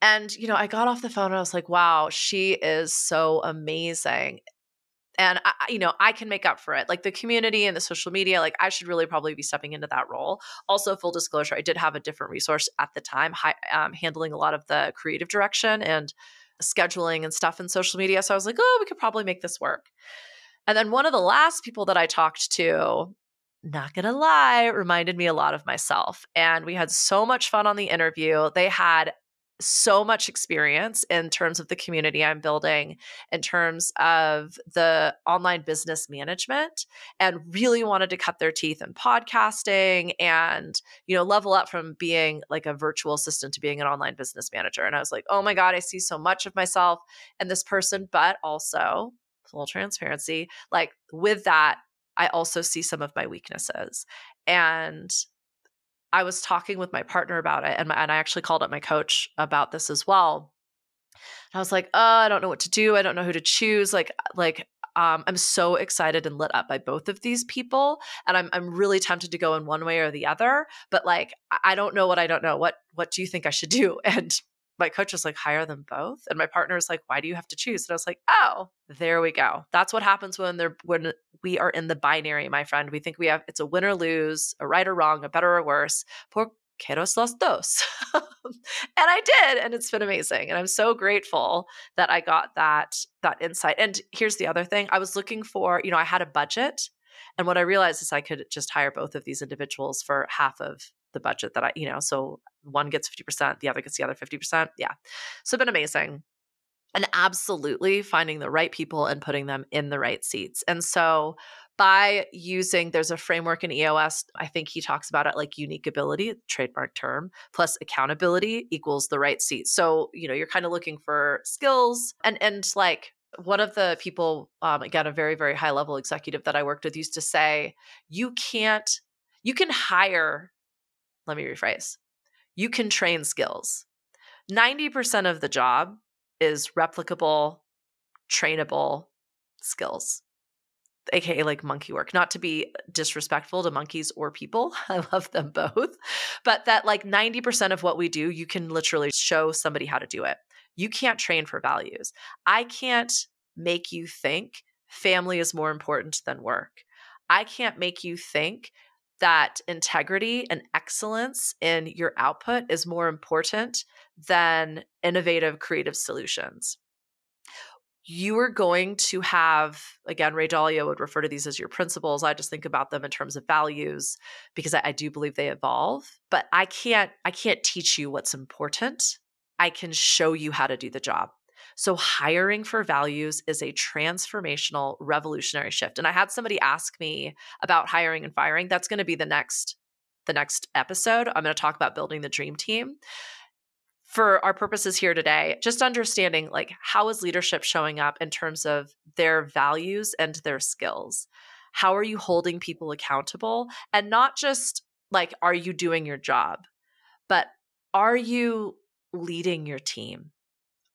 And, I got off the phone and I was wow, she is so amazing. And I can make up for it. Like the community and the social media, like I should really probably be stepping into that role. Also, full disclosure, I did have a different resource at the time, handling a lot of the creative direction and scheduling and stuff in social media. So I was like, oh, we could probably make this work. And then one of the last people that I talked to, not going to lie, reminded me a lot of myself. And we had so much fun on the interview. They had so much experience in terms of the community I'm building, in terms of the online business management, and really wanted to cut their teeth in podcasting and, level up from being like a virtual assistant to being an online business manager. And I was like, oh my God, I see so much of myself in this person, but also full transparency, like with that, I also see some of my weaknesses. And I was talking with my partner about it, and I actually called up my coach about this as well. And I was like, I don't know what to do. I don't know who to choose. I'm so excited and lit up by both of these people, and I'm really tempted to go in one way or the other. But I don't know what I don't know. What do you think I should do? And my coach was like, hire them both. And my partner was like, why do you have to choose? And I was like, oh, there we go. That's what happens when we are in the binary, my friend. We think it's a win or lose, a right or wrong, a better or worse. Por queros los dos. And I did. And it's been amazing. And I'm so grateful that I got that insight. And here's the other thing. I was looking for, I had a budget. And what I realized is I could just hire both of these individuals for half of the budget that I, so one gets 50%, the other gets the other 50%. Yeah. So it's been amazing. And absolutely finding the right people and putting them in the right seats. And so by using, there's a framework in EOS, I think he talks about it like unique ability, trademark term, plus accountability equals the right seat. So, you're kind of looking for skills and like, one of the people, again, a very, very high level executive that I worked with used to say, you can train skills. 90% of the job is replicable, trainable skills, aka like monkey work. Not to be disrespectful to monkeys or people, I love them both, but that like 90% of what we do, you can literally show somebody how to do it. You can't train for values. I can't make you think family is more important than work. I can't make you think that integrity and excellence in your output is more important than innovative creative solutions. You are going to have, again, Ray Dalio would refer to these as your principles. I just think about them in terms of values because I do believe they evolve, but I can't teach you what's important. I can show you how to do the job. So hiring for values is a transformational, revolutionary shift. And I had somebody ask me about hiring and firing. That's going to be the next episode. I'm going to talk about building the dream team. For our purposes here today, just understanding like how is leadership showing up in terms of their values and their skills? How are you holding people accountable? And not just like, are you doing your job? But are you leading your team?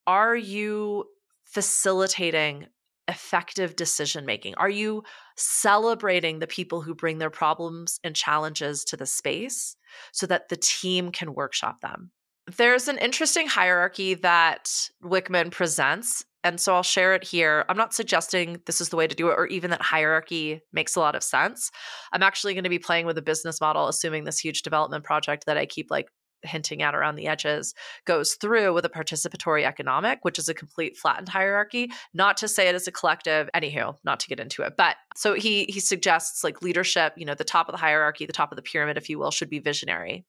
Are you facilitating effective decision-making? Are you celebrating the people who bring their problems and challenges to the space so that the team can workshop them? There's an interesting hierarchy that Wickman presents, and so I'll share it here. I'm not suggesting this is the way to do it or even that hierarchy makes a lot of sense. I'm actually going to be playing with a business model, assuming this huge development project that I keep like hinting at around the edges goes through with a participatory economic, which is a complete flattened hierarchy, not to say it is a collective, anywho, not to get into it. But so he suggests like leadership, the top of the hierarchy, the top of the pyramid, if you will, should be visionary,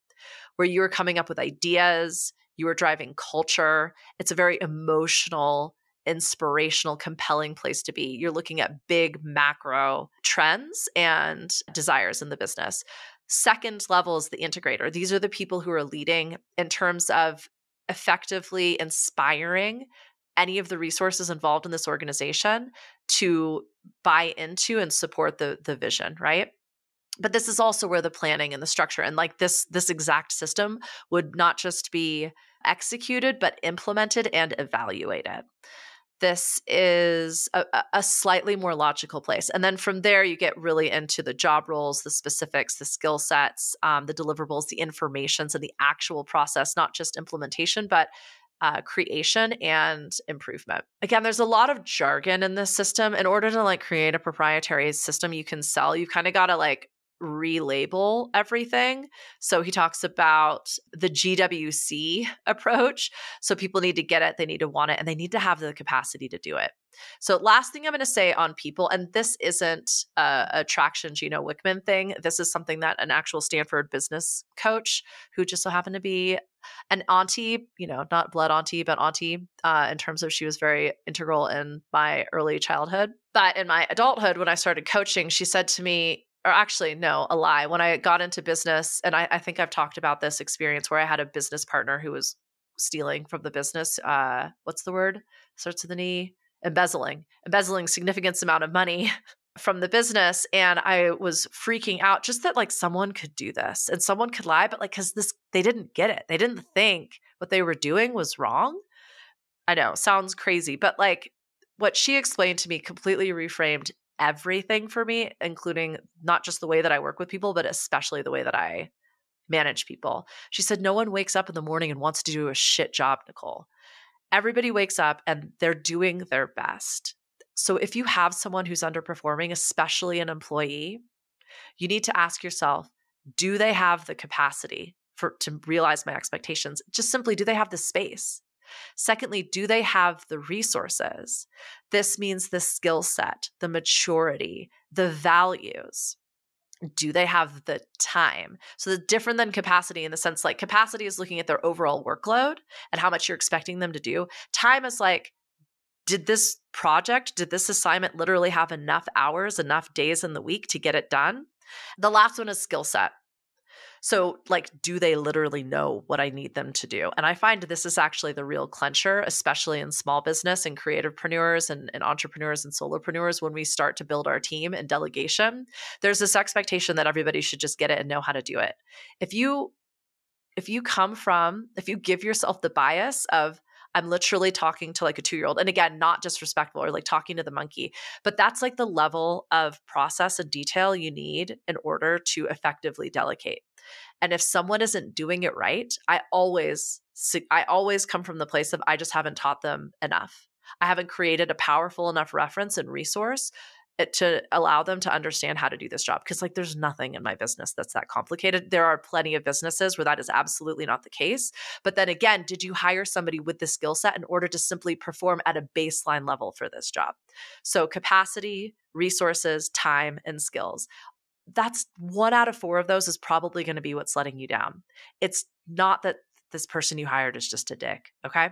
where you are coming up with ideas, you are driving culture. It's a very emotional, inspirational, compelling place to be. You're looking at big macro trends and desires in the business. Second level is the integrator. These are the people who are leading in terms of effectively inspiring any of the resources involved in this organization to buy into and support the vision, right? But this is also where the planning and the structure and like this exact system would not just be executed, but implemented and evaluated. This is a slightly more logical place. And then from there, you get really into the job roles, the specifics, the skill sets, the deliverables, the informations, and the actual process, not just implementation, but creation and improvement. Again, there's a lot of jargon in this system. In order to like create a proprietary system you can sell, you kind of got to like relabel everything. So he talks about the GWC approach. So people need to get it, they need to want it, and they need to have the capacity to do it. So last thing I'm going to say on people, and this isn't a Traction Gino Wickman thing. This is something that an actual Stanford business coach, who just so happened to be an auntie, you know, not blood auntie, but auntie, in terms of she was very integral in my early childhood. But in my adulthood, when I started coaching, she said to me, or actually, no, a lie. When I got into business, and I think I've talked about this experience where I had a business partner who was stealing from the business. What's the word? Starts with an E. Embezzling significant amount of money from the business. And I was freaking out just that like someone could do this and someone could lie, but like, cause this, they didn't get it. They didn't think what they were doing was wrong. I know, sounds crazy, but like what she explained to me completely reframed everything for me, including not just the way that I work with people, but especially the way that I manage people. She said, no one wakes up in the morning and wants to do a shit job, Nicole. Everybody wakes up and they're doing their best. So if you have someone who's underperforming, especially an employee, you need to ask yourself, do they have the capacity to realize my expectations? Just simply, do they have the space? Secondly, do they have the resources? This means the skill set, the maturity, the values. Do they have the time? So it's different than capacity in the sense like capacity is looking at their overall workload and how much you're expecting them to do. Time is like, did this assignment literally have enough hours, enough days in the week to get it done? The last one is skill set. So like, do they literally know what I need them to do? And I find this is actually the real clincher, especially in small business and creativepreneurs and entrepreneurs and solopreneurs. When we start to build our team and delegation, there's this expectation that everybody should just get it and know how to do it. If you give yourself the bias of, I'm literally talking to like a 2-year-old, and again, not disrespectful or like talking to the monkey, but that's like the level of process and detail you need in order to effectively delegate. And if someone isn't doing it right, I always come from the place of, I just haven't taught them enough. I haven't created a powerful enough reference and resource to allow them to understand how to do this job. Cause like, there's nothing in my business that's that complicated. There are plenty of businesses where that is absolutely not the case. But then again, did you hire somebody with the skill set in order to simply perform at a baseline level for this job? So capacity, resources, time, and skills. That's 1 out of 4 of those is probably going to be what's letting you down. It's not that this person you hired is just a dick. Okay.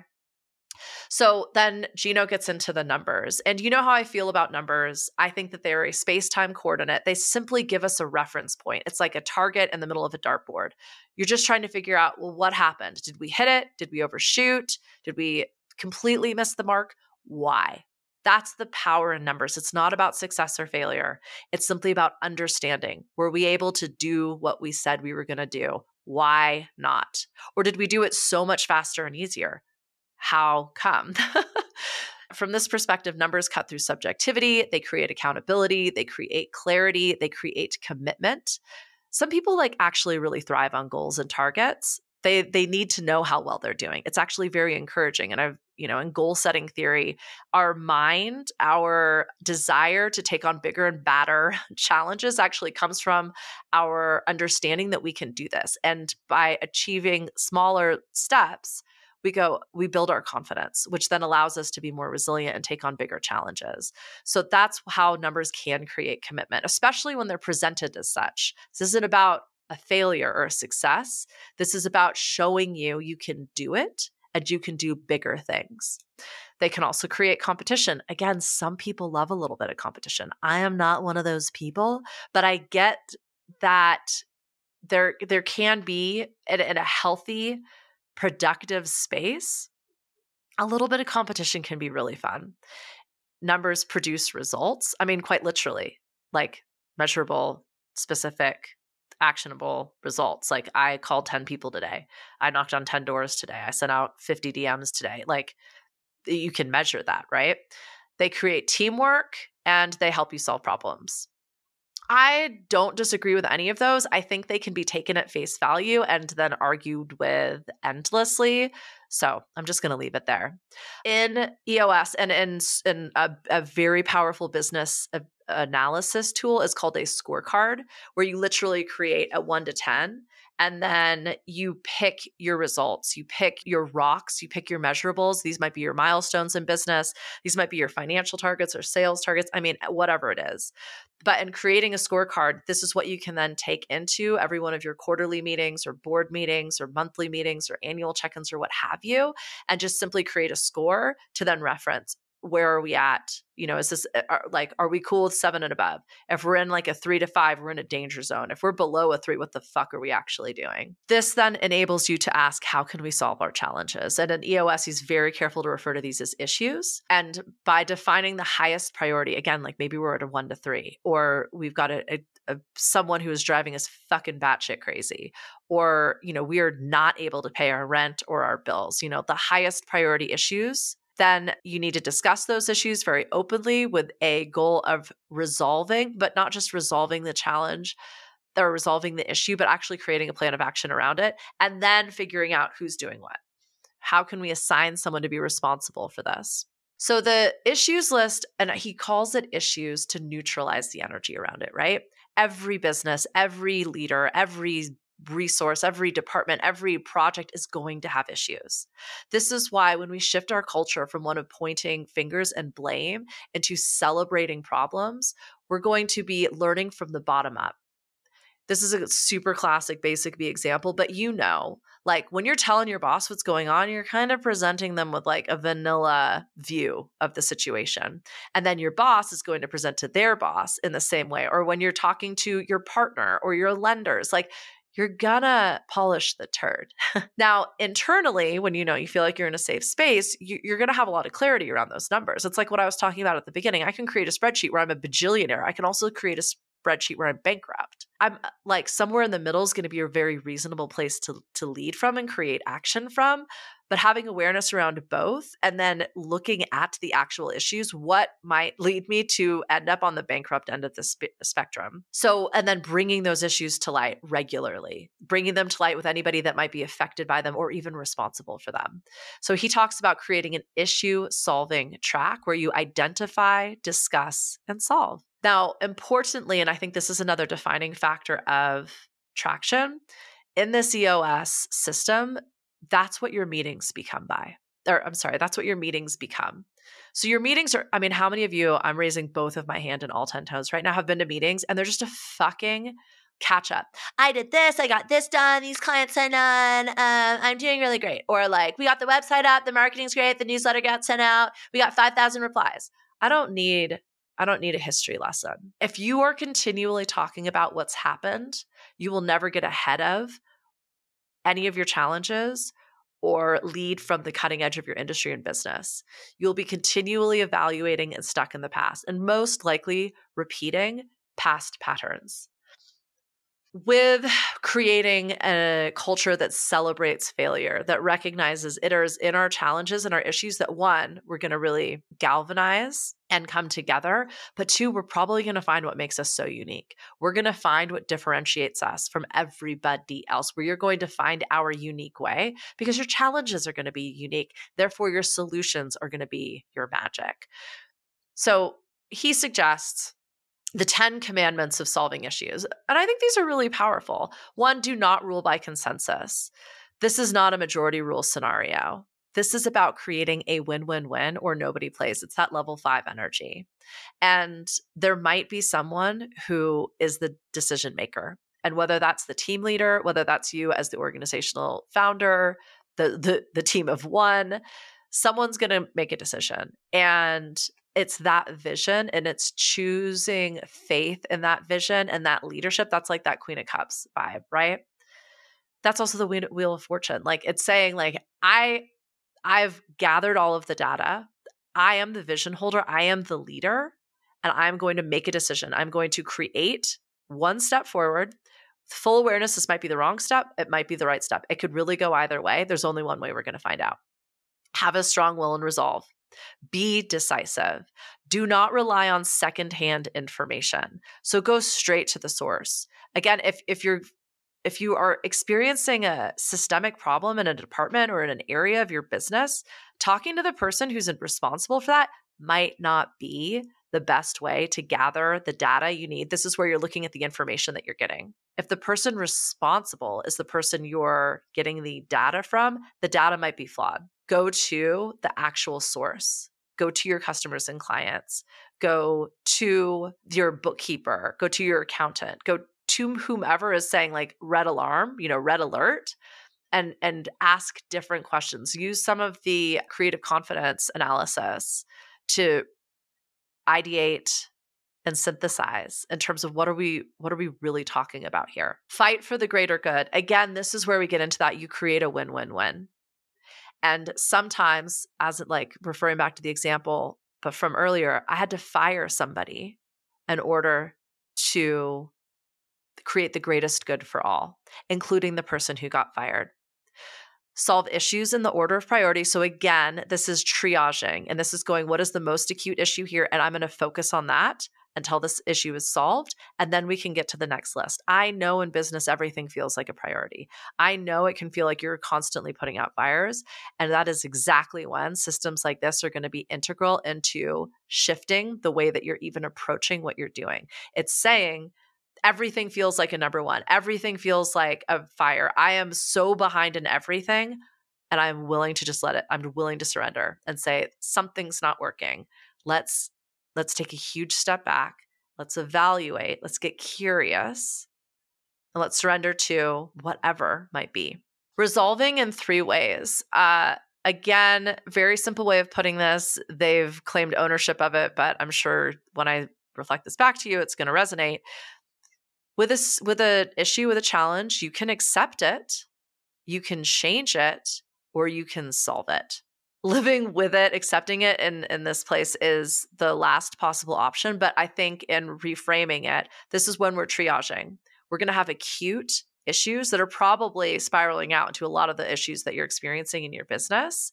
So then Gino gets into the numbers, and you know how I feel about numbers. I think that they're a space-time coordinate. They simply give us a reference point. It's like a target in the middle of a dartboard. You're just trying to figure out, well, what happened? Did we hit it? Did we overshoot? Did we completely miss the mark? Why? That's the power in numbers. It's not about success or failure. It's simply about understanding. Were we able to do what we said we were going to do? Why not? Or did we do it so much faster and easier? How come? From this perspective, numbers cut through subjectivity. They create accountability. They create clarity. They create commitment. Some people like actually really thrive on goals and targets. They need to know how well they're doing. It's actually very encouraging. And in goal setting theory, our mind, our desire to take on bigger and badder challenges actually comes from our understanding that we can do this. And by achieving smaller steps, we build our confidence, which then allows us to be more resilient and take on bigger challenges. So that's how numbers can create commitment, especially when they're presented as such. This isn't about a failure or a success. This is about showing you can do it and you can do bigger things. They can also create competition. Again, some people love a little bit of competition. I am not one of those people, but I get that there can be in a healthy, productive space, a little bit of competition can be really fun. Numbers produce results. I mean, quite literally, like measurable, specific, actionable results. Like I called 10 people today. I knocked on 10 doors today. I sent out 50 DMs today. Like you can measure that, right? They create teamwork and they help you solve problems. I don't disagree with any of those. I think they can be taken at face value and then argued with endlessly. So I'm just going to leave it there. In EOS and in a very powerful business analysis tool is called a scorecard, where you literally create a 1 to 10. And then you pick your results, you pick your rocks, you pick your measurables. These might be your milestones in business. These might be your financial targets or sales targets. I mean, whatever it is. But in creating a scorecard, this is what you can then take into every one of your quarterly meetings or board meetings or monthly meetings or annual check-ins or what have you, and just simply create a score to then reference. Where are we at? You know, is this like, are we cool with 7 and above? If we're in like a 3 to 5, we're in a danger zone. If we're below a 3, what the fuck are we actually doing? This then enables you to ask, how can we solve our challenges? And in EOS, he's very careful to refer to these as issues. And by defining the highest priority, again, like maybe we're at a 1 to 3, or we've got someone who is driving us fucking batshit crazy, or, you know, we are not able to pay our rent or our bills, you know, the highest priority issues. Then you need to discuss those issues very openly with a goal of resolving, but not just resolving the challenge or resolving the issue, but actually creating a plan of action around it, and then figuring out who's doing what. How can we assign someone to be responsible for this? So the issues list, and he calls it issues to neutralize the energy around it, right? Every business, every leader, every resource, every department, every project is going to have issues. This is why when we shift our culture from one of pointing fingers and blame into celebrating problems, we're going to be learning from the bottom up. This is a super classic Basic B example, but you know, like when you're telling your boss what's going on, you're kind of presenting them with like a vanilla view of the situation. And then your boss is going to present to their boss in the same way. Or when you're talking to your partner or your lenders, like you're gonna polish the turd. Now, internally, when you know you feel like you're in a safe space, you're gonna have a lot of clarity around those numbers. It's like what I was talking about at the beginning. I can create a spreadsheet where I'm a bajillionaire. I can also create a spreadsheet where I'm bankrupt. I'm like somewhere in the middle is gonna be a very reasonable place to lead from and create action from. But having awareness around both and then looking at the actual issues, what might lead me to end up on the bankrupt end of the spectrum. So, and then bringing those issues to light regularly, bringing them to light with anybody that might be affected by them or even responsible for them. So he talks about creating an issue solving track where you identify, discuss, and solve. Now, importantly, and I think this is another defining factor of Traction, in this EOS system, that's what your meetings become by, or I'm sorry, that's what your meetings become. So your meetings are, I mean, how many of you, I'm raising both of my hand and all 10 toes right now, have been to meetings and they're just a fucking catch up. I did this. I got this done. These clients sent on. I'm doing really great. Or like, we got the website up. The marketing's great. The newsletter got sent out. We got 5,000 replies. I don't need a history lesson. If you are continually talking about what's happened, you will never get ahead of any of your challenges or lead from the cutting edge of your industry and business. You'll be continually evaluating and stuck in the past and most likely repeating past patterns. With creating a culture that celebrates failure, that recognizes it is in our challenges and our issues that one, we're going to really galvanize and come together, but two, we're probably going to find what makes us so unique. We're going to find what differentiates us from everybody else, where you're going to find our unique way because your challenges are going to be unique. Therefore, your solutions are going to be your magic. So he suggests the 10 commandments of solving issues. And I think these are really powerful. One, do not rule by consensus. This is not a majority rule scenario. This is about creating a win-win-win or nobody plays. It's that level 5 energy. And there might be someone who is the decision maker. And whether that's the team leader, whether that's you as the organizational founder, the team of one, someone's going to make a decision. And it's that vision and it's choosing faith in that vision and that leadership. That's like that Queen of Cups vibe, right? That's also the Wheel of Fortune. Like it's saying like, I've gathered all of the data. I am the vision holder. I am the leader and I'm going to make a decision. I'm going to create one step forward. Full awareness, this might be the wrong step. It might be the right step. It could really go either way. There's only one way we're going to find out. Have a strong will and resolve. Be decisive. Do not rely on secondhand information. So go straight to the source. Again, if you are experiencing a systemic problem in a department or in an area of your business, talking to the person who's responsible for that might not be the best way to gather the data you need. This is where you're looking at the information that you're getting. If the person responsible is the person you're getting the data from, the data might be flawed. Go to the actual source. Go to your customers and clients. Go to your bookkeeper. Go to your accountant. Go to whomever is saying like red alarm, red alert, and ask different questions. Use some of the creative confidence analysis to ideate and synthesize in terms of what are we really talking about here? Fight for the greater good. Again, this is where we get into that. You create a win-win-win. And sometimes, as referring back to the example from earlier, I had to fire somebody in order to create the greatest good for all, including the person who got fired. Solve issues in the order of priority. So again, this is triaging, and this is going, what is the most acute issue here? And I'm going to focus on that until this issue is solved, and then we can get to the next list. I know in business, everything feels like a priority. I know it can feel like you're constantly putting out fires, and that is exactly when systems like this are going to be integral into shifting the way that you're even approaching what you're doing. It's saying, everything feels like a number one. Everything feels like a fire. I am so behind in everything, and I'm willing to just let it, I'm willing to surrender and say, something's not working. Let's take a huge step back. Let's evaluate. Let's get curious. And let's surrender to whatever might be. Resolving in three ways. Again, very simple way of putting this. They've claimed ownership of it, but I'm sure when I reflect this back to you, it's going to resonate. With an issue, with a challenge, you can accept it, you can change it, or you can solve it. Living with it, accepting it in this place is the last possible option. But I think in reframing it, this is when we're triaging. We're going to have acute issues that are probably spiraling out into a lot of the issues that you're experiencing in your business.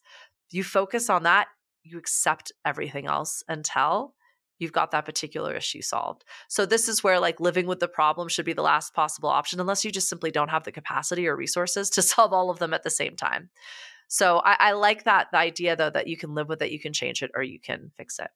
You focus on that, you accept everything else until you've got that particular issue solved. So this is where living with the problem should be the last possible option, unless you just simply don't have the capacity or resources to solve all of them at the same time. So I like that the idea, though, that you can live with it, you can change it, or you can fix it.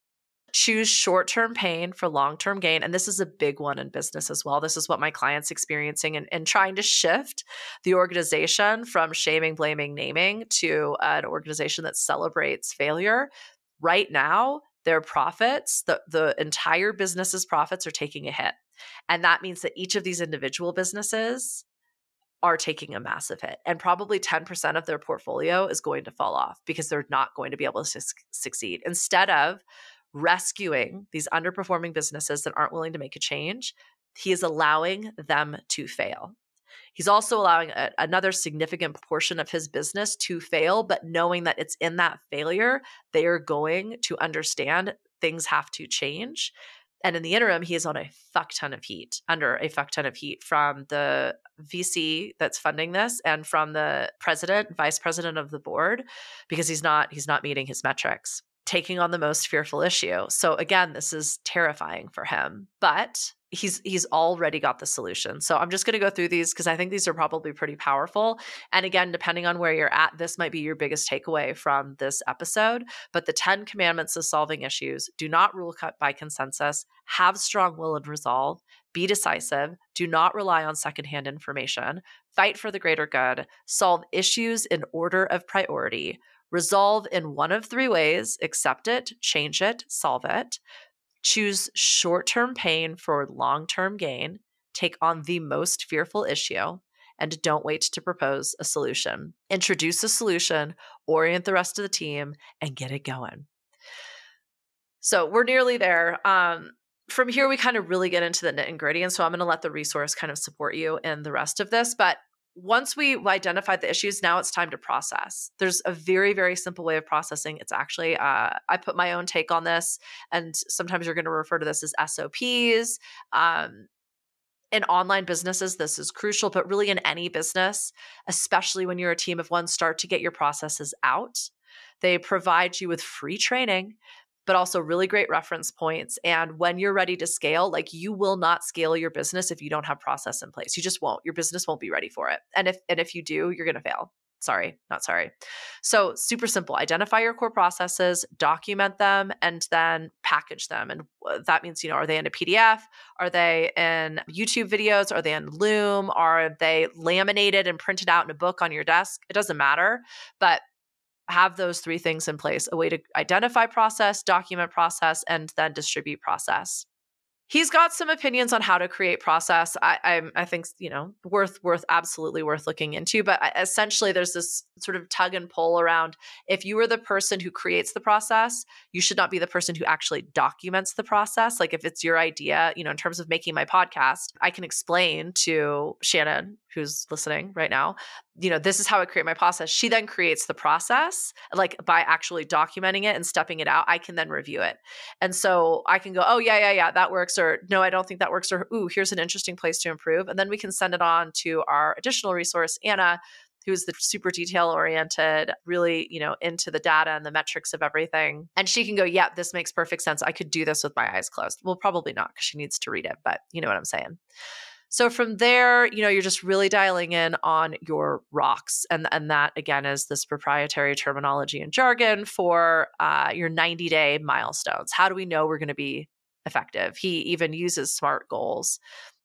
Choose short-term pain for long-term gain. And this is a big one in business as well. This is what my clients experiencing and trying to shift the organization from shaming, blaming, naming to an organization that celebrates failure. Right now, their profits, the entire business's profits are taking a hit. And that means that each of these individual businesses are taking a massive hit, and probably 10% of their portfolio is going to fall off because they're not going to be able to succeed. Instead of rescuing these underperforming businesses that aren't willing to make a change, he is allowing them to fail. He's also allowing another significant portion of his business to fail, but knowing that it's in that failure, they are going to understand things have to change. And in the interim, he is under a fuck ton of heat from the VC that's funding this and from the president, vice president of the board, because he's not meeting his metrics, taking on the most fearful issue. So again, this is terrifying for him, but he's already got the solution. So I'm just going to go through these because I think these are probably pretty powerful. And again, depending on where you're at, this might be your biggest takeaway from this episode. But the 10 commandments of solving issues: do not rule by consensus, have strong will and resolve, be decisive, do not rely on secondhand information, fight for the greater good, solve issues in order of priority, resolve in one of three ways: accept it, change it, solve it. Choose short-term pain for long-term gain, take on the most fearful issue, and don't wait to propose a solution. Introduce a solution, orient the rest of the team, and get it going. So we're nearly there. From here, we kind of really get into the nitty and gritty, and so I'm going to let the resource kind of support you in the rest of this. But once we identified the issues, now it's time to process. There's a very, very simple way of processing. It's actually, I put my own take on this, and sometimes you're going to refer to this as SOPs. In online businesses, this is crucial, but really in any business, especially when you're a team of one, start to get your processes out. They provide you with free training, but also really great reference points. And when you're ready to scale, like you will not scale your business if you don't have process in place. You just won't. Your business won't be ready for it. And if you do, you're going to fail. Sorry, not sorry. So super simple. Identify your core processes, document them, and then package them. And that means, are they in a PDF? Are they in YouTube videos? Are they in Loom? Are they laminated and printed out in a book on your desk? It doesn't matter, but have those three things in place, a way to identify process, document process, and then distribute process. He's got some opinions on how to create process. I think, worth looking into, but essentially there's this sort of tug and pull around if you are the person who creates the process, you should not be the person who actually documents the process. Like if it's your idea, in terms of making my podcast, I can explain to Shannon, who's listening right now, this is how I create my process. She then creates the process, like by actually documenting it and stepping it out, I can then review it. And so I can go, oh yeah, that works. Or no, I don't think that works. Or, ooh, here's an interesting place to improve. And then we can send it on to our additional resource, Anna, who's the super detail oriented, really, into the data and the metrics of everything. And she can go, yeah, this makes perfect sense. I could do this with my eyes closed. Well, probably not because she needs to read it, but you know what I'm saying? So from there, you're just really dialing in on your rocks. And that, again, is this proprietary terminology and jargon for your 90-day milestones. How do we know we're going to be effective? He even uses SMART goals.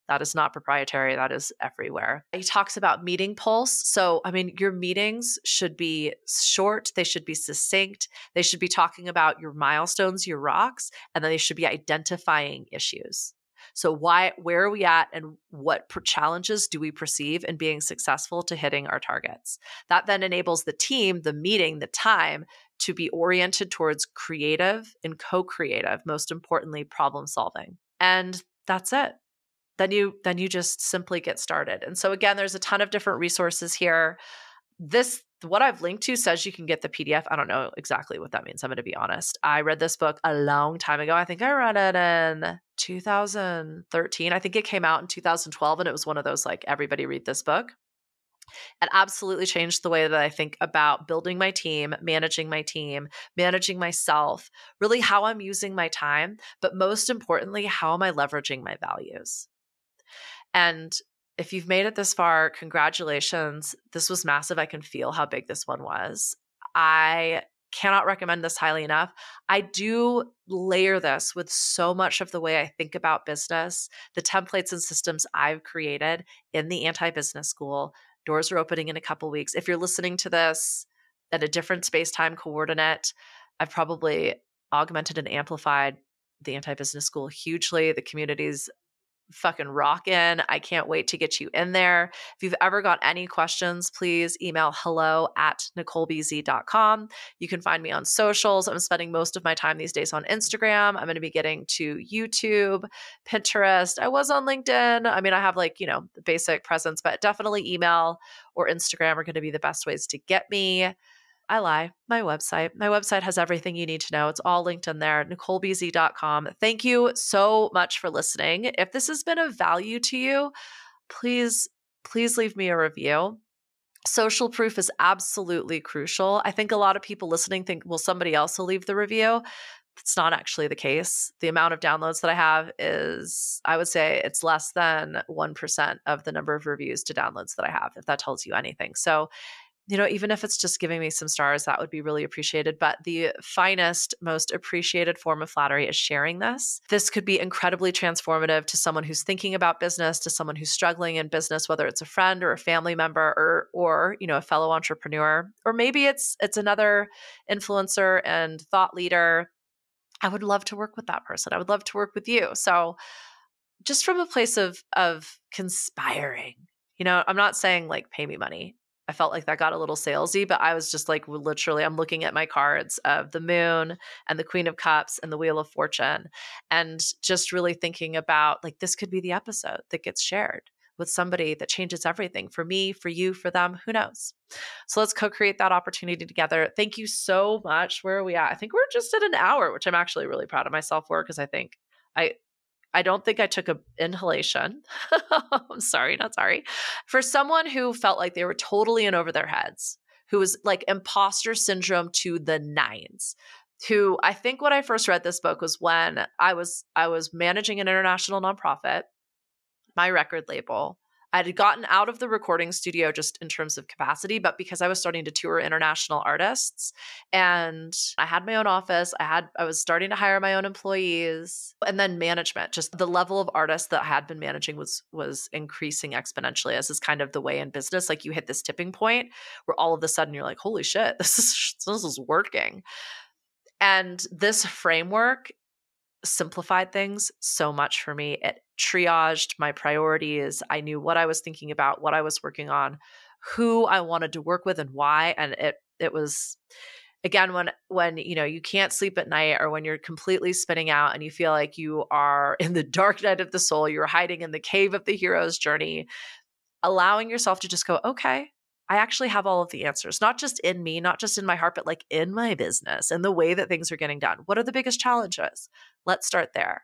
That is not proprietary. That is everywhere. He talks about meeting pulse. So, your meetings should be short. They should be succinct. They should be talking about your milestones, your rocks, and then they should be identifying issues. So where are we at and what challenges do we perceive in being successful to hitting our targets? That then enables the team, the meeting, the time to be oriented towards creative and co-creative, most importantly, problem solving. And that's it. Then you just simply get started. And so again, there's a ton of different resources here. What I've linked to says you can get the PDF. I don't know exactly what that means. I'm going to be honest. I read this book a long time ago. I think I read it in 2013. I think it came out in 2012, and it was one of those, like, everybody read this book. It absolutely changed the way that I think about building my team, managing myself, really how I'm using my time, but most importantly, how am I leveraging my values? And if you've made it this far, congratulations. This was massive. I can feel how big this one was. I cannot recommend this highly enough. I do layer this with so much of the way I think about business, the templates and systems I've created in the Anti-Business School. Doors are opening in a couple weeks. If you're listening to this at a different space-time coordinate, I've probably augmented and amplified the Anti-Business School hugely. The community's fucking rockin'. I can't wait to get you in there. If you've ever got any questions, please email hello@NicoleBZ.com. You can find me on socials. I'm spending most of my time these days on Instagram. I'm going to be getting to YouTube, Pinterest. I was on LinkedIn. I have the basic presence, but definitely email or Instagram are going to be the best ways to get me. I lie. My website has everything you need to know. It's all linked in there, NicoleBZ.com. Thank you so much for listening. If this has been of value to you, please leave me a review. Social proof is absolutely crucial. I think a lot of people listening think, well, somebody else will leave the review. It's not actually the case. The amount of downloads that I have is, I would say it's less than 1% of the number of reviews to downloads that I have, if that tells you anything. So even if it's just giving me some stars, that would be really appreciated. But the finest, most appreciated form of flattery is sharing this. This could be incredibly transformative to someone who's thinking about business, to someone who's struggling in business, whether it's a friend or a family member or a fellow entrepreneur, or maybe it's another influencer and thought leader. I would love to work with that person. I would love to work with you. So just from a place of conspiring, I'm not saying like pay me money. I felt like that got a little salesy, but I was just like, literally, I'm looking at my cards of the Moon and the Queen of Cups and the Wheel of Fortune, and just really thinking about like, this could be the episode that gets shared with somebody that changes everything for me, for you, for them, who knows? So let's co-create that opportunity together. Thank you so much. Where are we at? I think we're just at an hour, which I'm actually really proud of myself for, because I think I don't think I took an inhalation. I'm sorry, not sorry. For someone who felt like they were totally in over their heads, who was like imposter syndrome to the nines, who I think when I first read this book was when I was managing an international nonprofit, my record label. I had gotten out of the recording studio just in terms of capacity, but because I was starting to tour international artists and I had my own office, I was starting to hire my own employees, and then management, just the level of artists that I had been managing was increasing exponentially, as is kind of the way in business. Like you hit this tipping point where all of a sudden you're like, holy shit, this is working. And this framework simplified things so much for me. It triaged my priorities. I knew what I was thinking about, what I was working on, who I wanted to work with and why. And it was, again, when you know, you can't sleep at night or when you're completely spinning out and you feel like you are in the dark night of the soul, you're hiding in the cave of the hero's journey, allowing yourself to just go, okay, I actually have all of the answers, not just in me, not just in my heart, but like in my business and the way that things are getting done. What are the biggest challenges? Let's start there.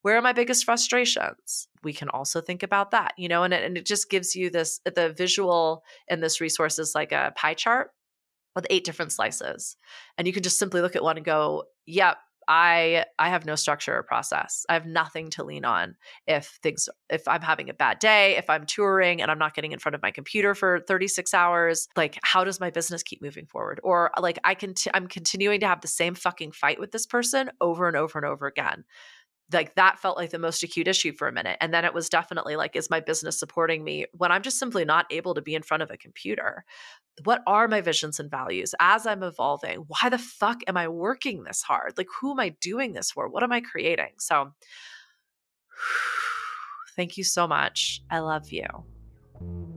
Where are my biggest frustrations? We can also think about that, you know, and it just gives you this, the visual in this resource is like a pie chart with 8 different slices. And you can just simply look at one and go, yep, I have no structure or process. I have nothing to lean on. If I'm having a bad day, if I'm touring and I'm not getting in front of my computer for 36 hours, like how does my business keep moving forward? Or like I'm continuing to have the same fucking fight with this person over and over and over again. Like that felt like the most acute issue for a minute. And then it was definitely like, is my business supporting me when I'm just simply not able to be in front of a computer? What are my visions and values as I'm evolving? Why the fuck am I working this hard? Like, who am I doing this for? What am I creating? So thank you so much. I love you.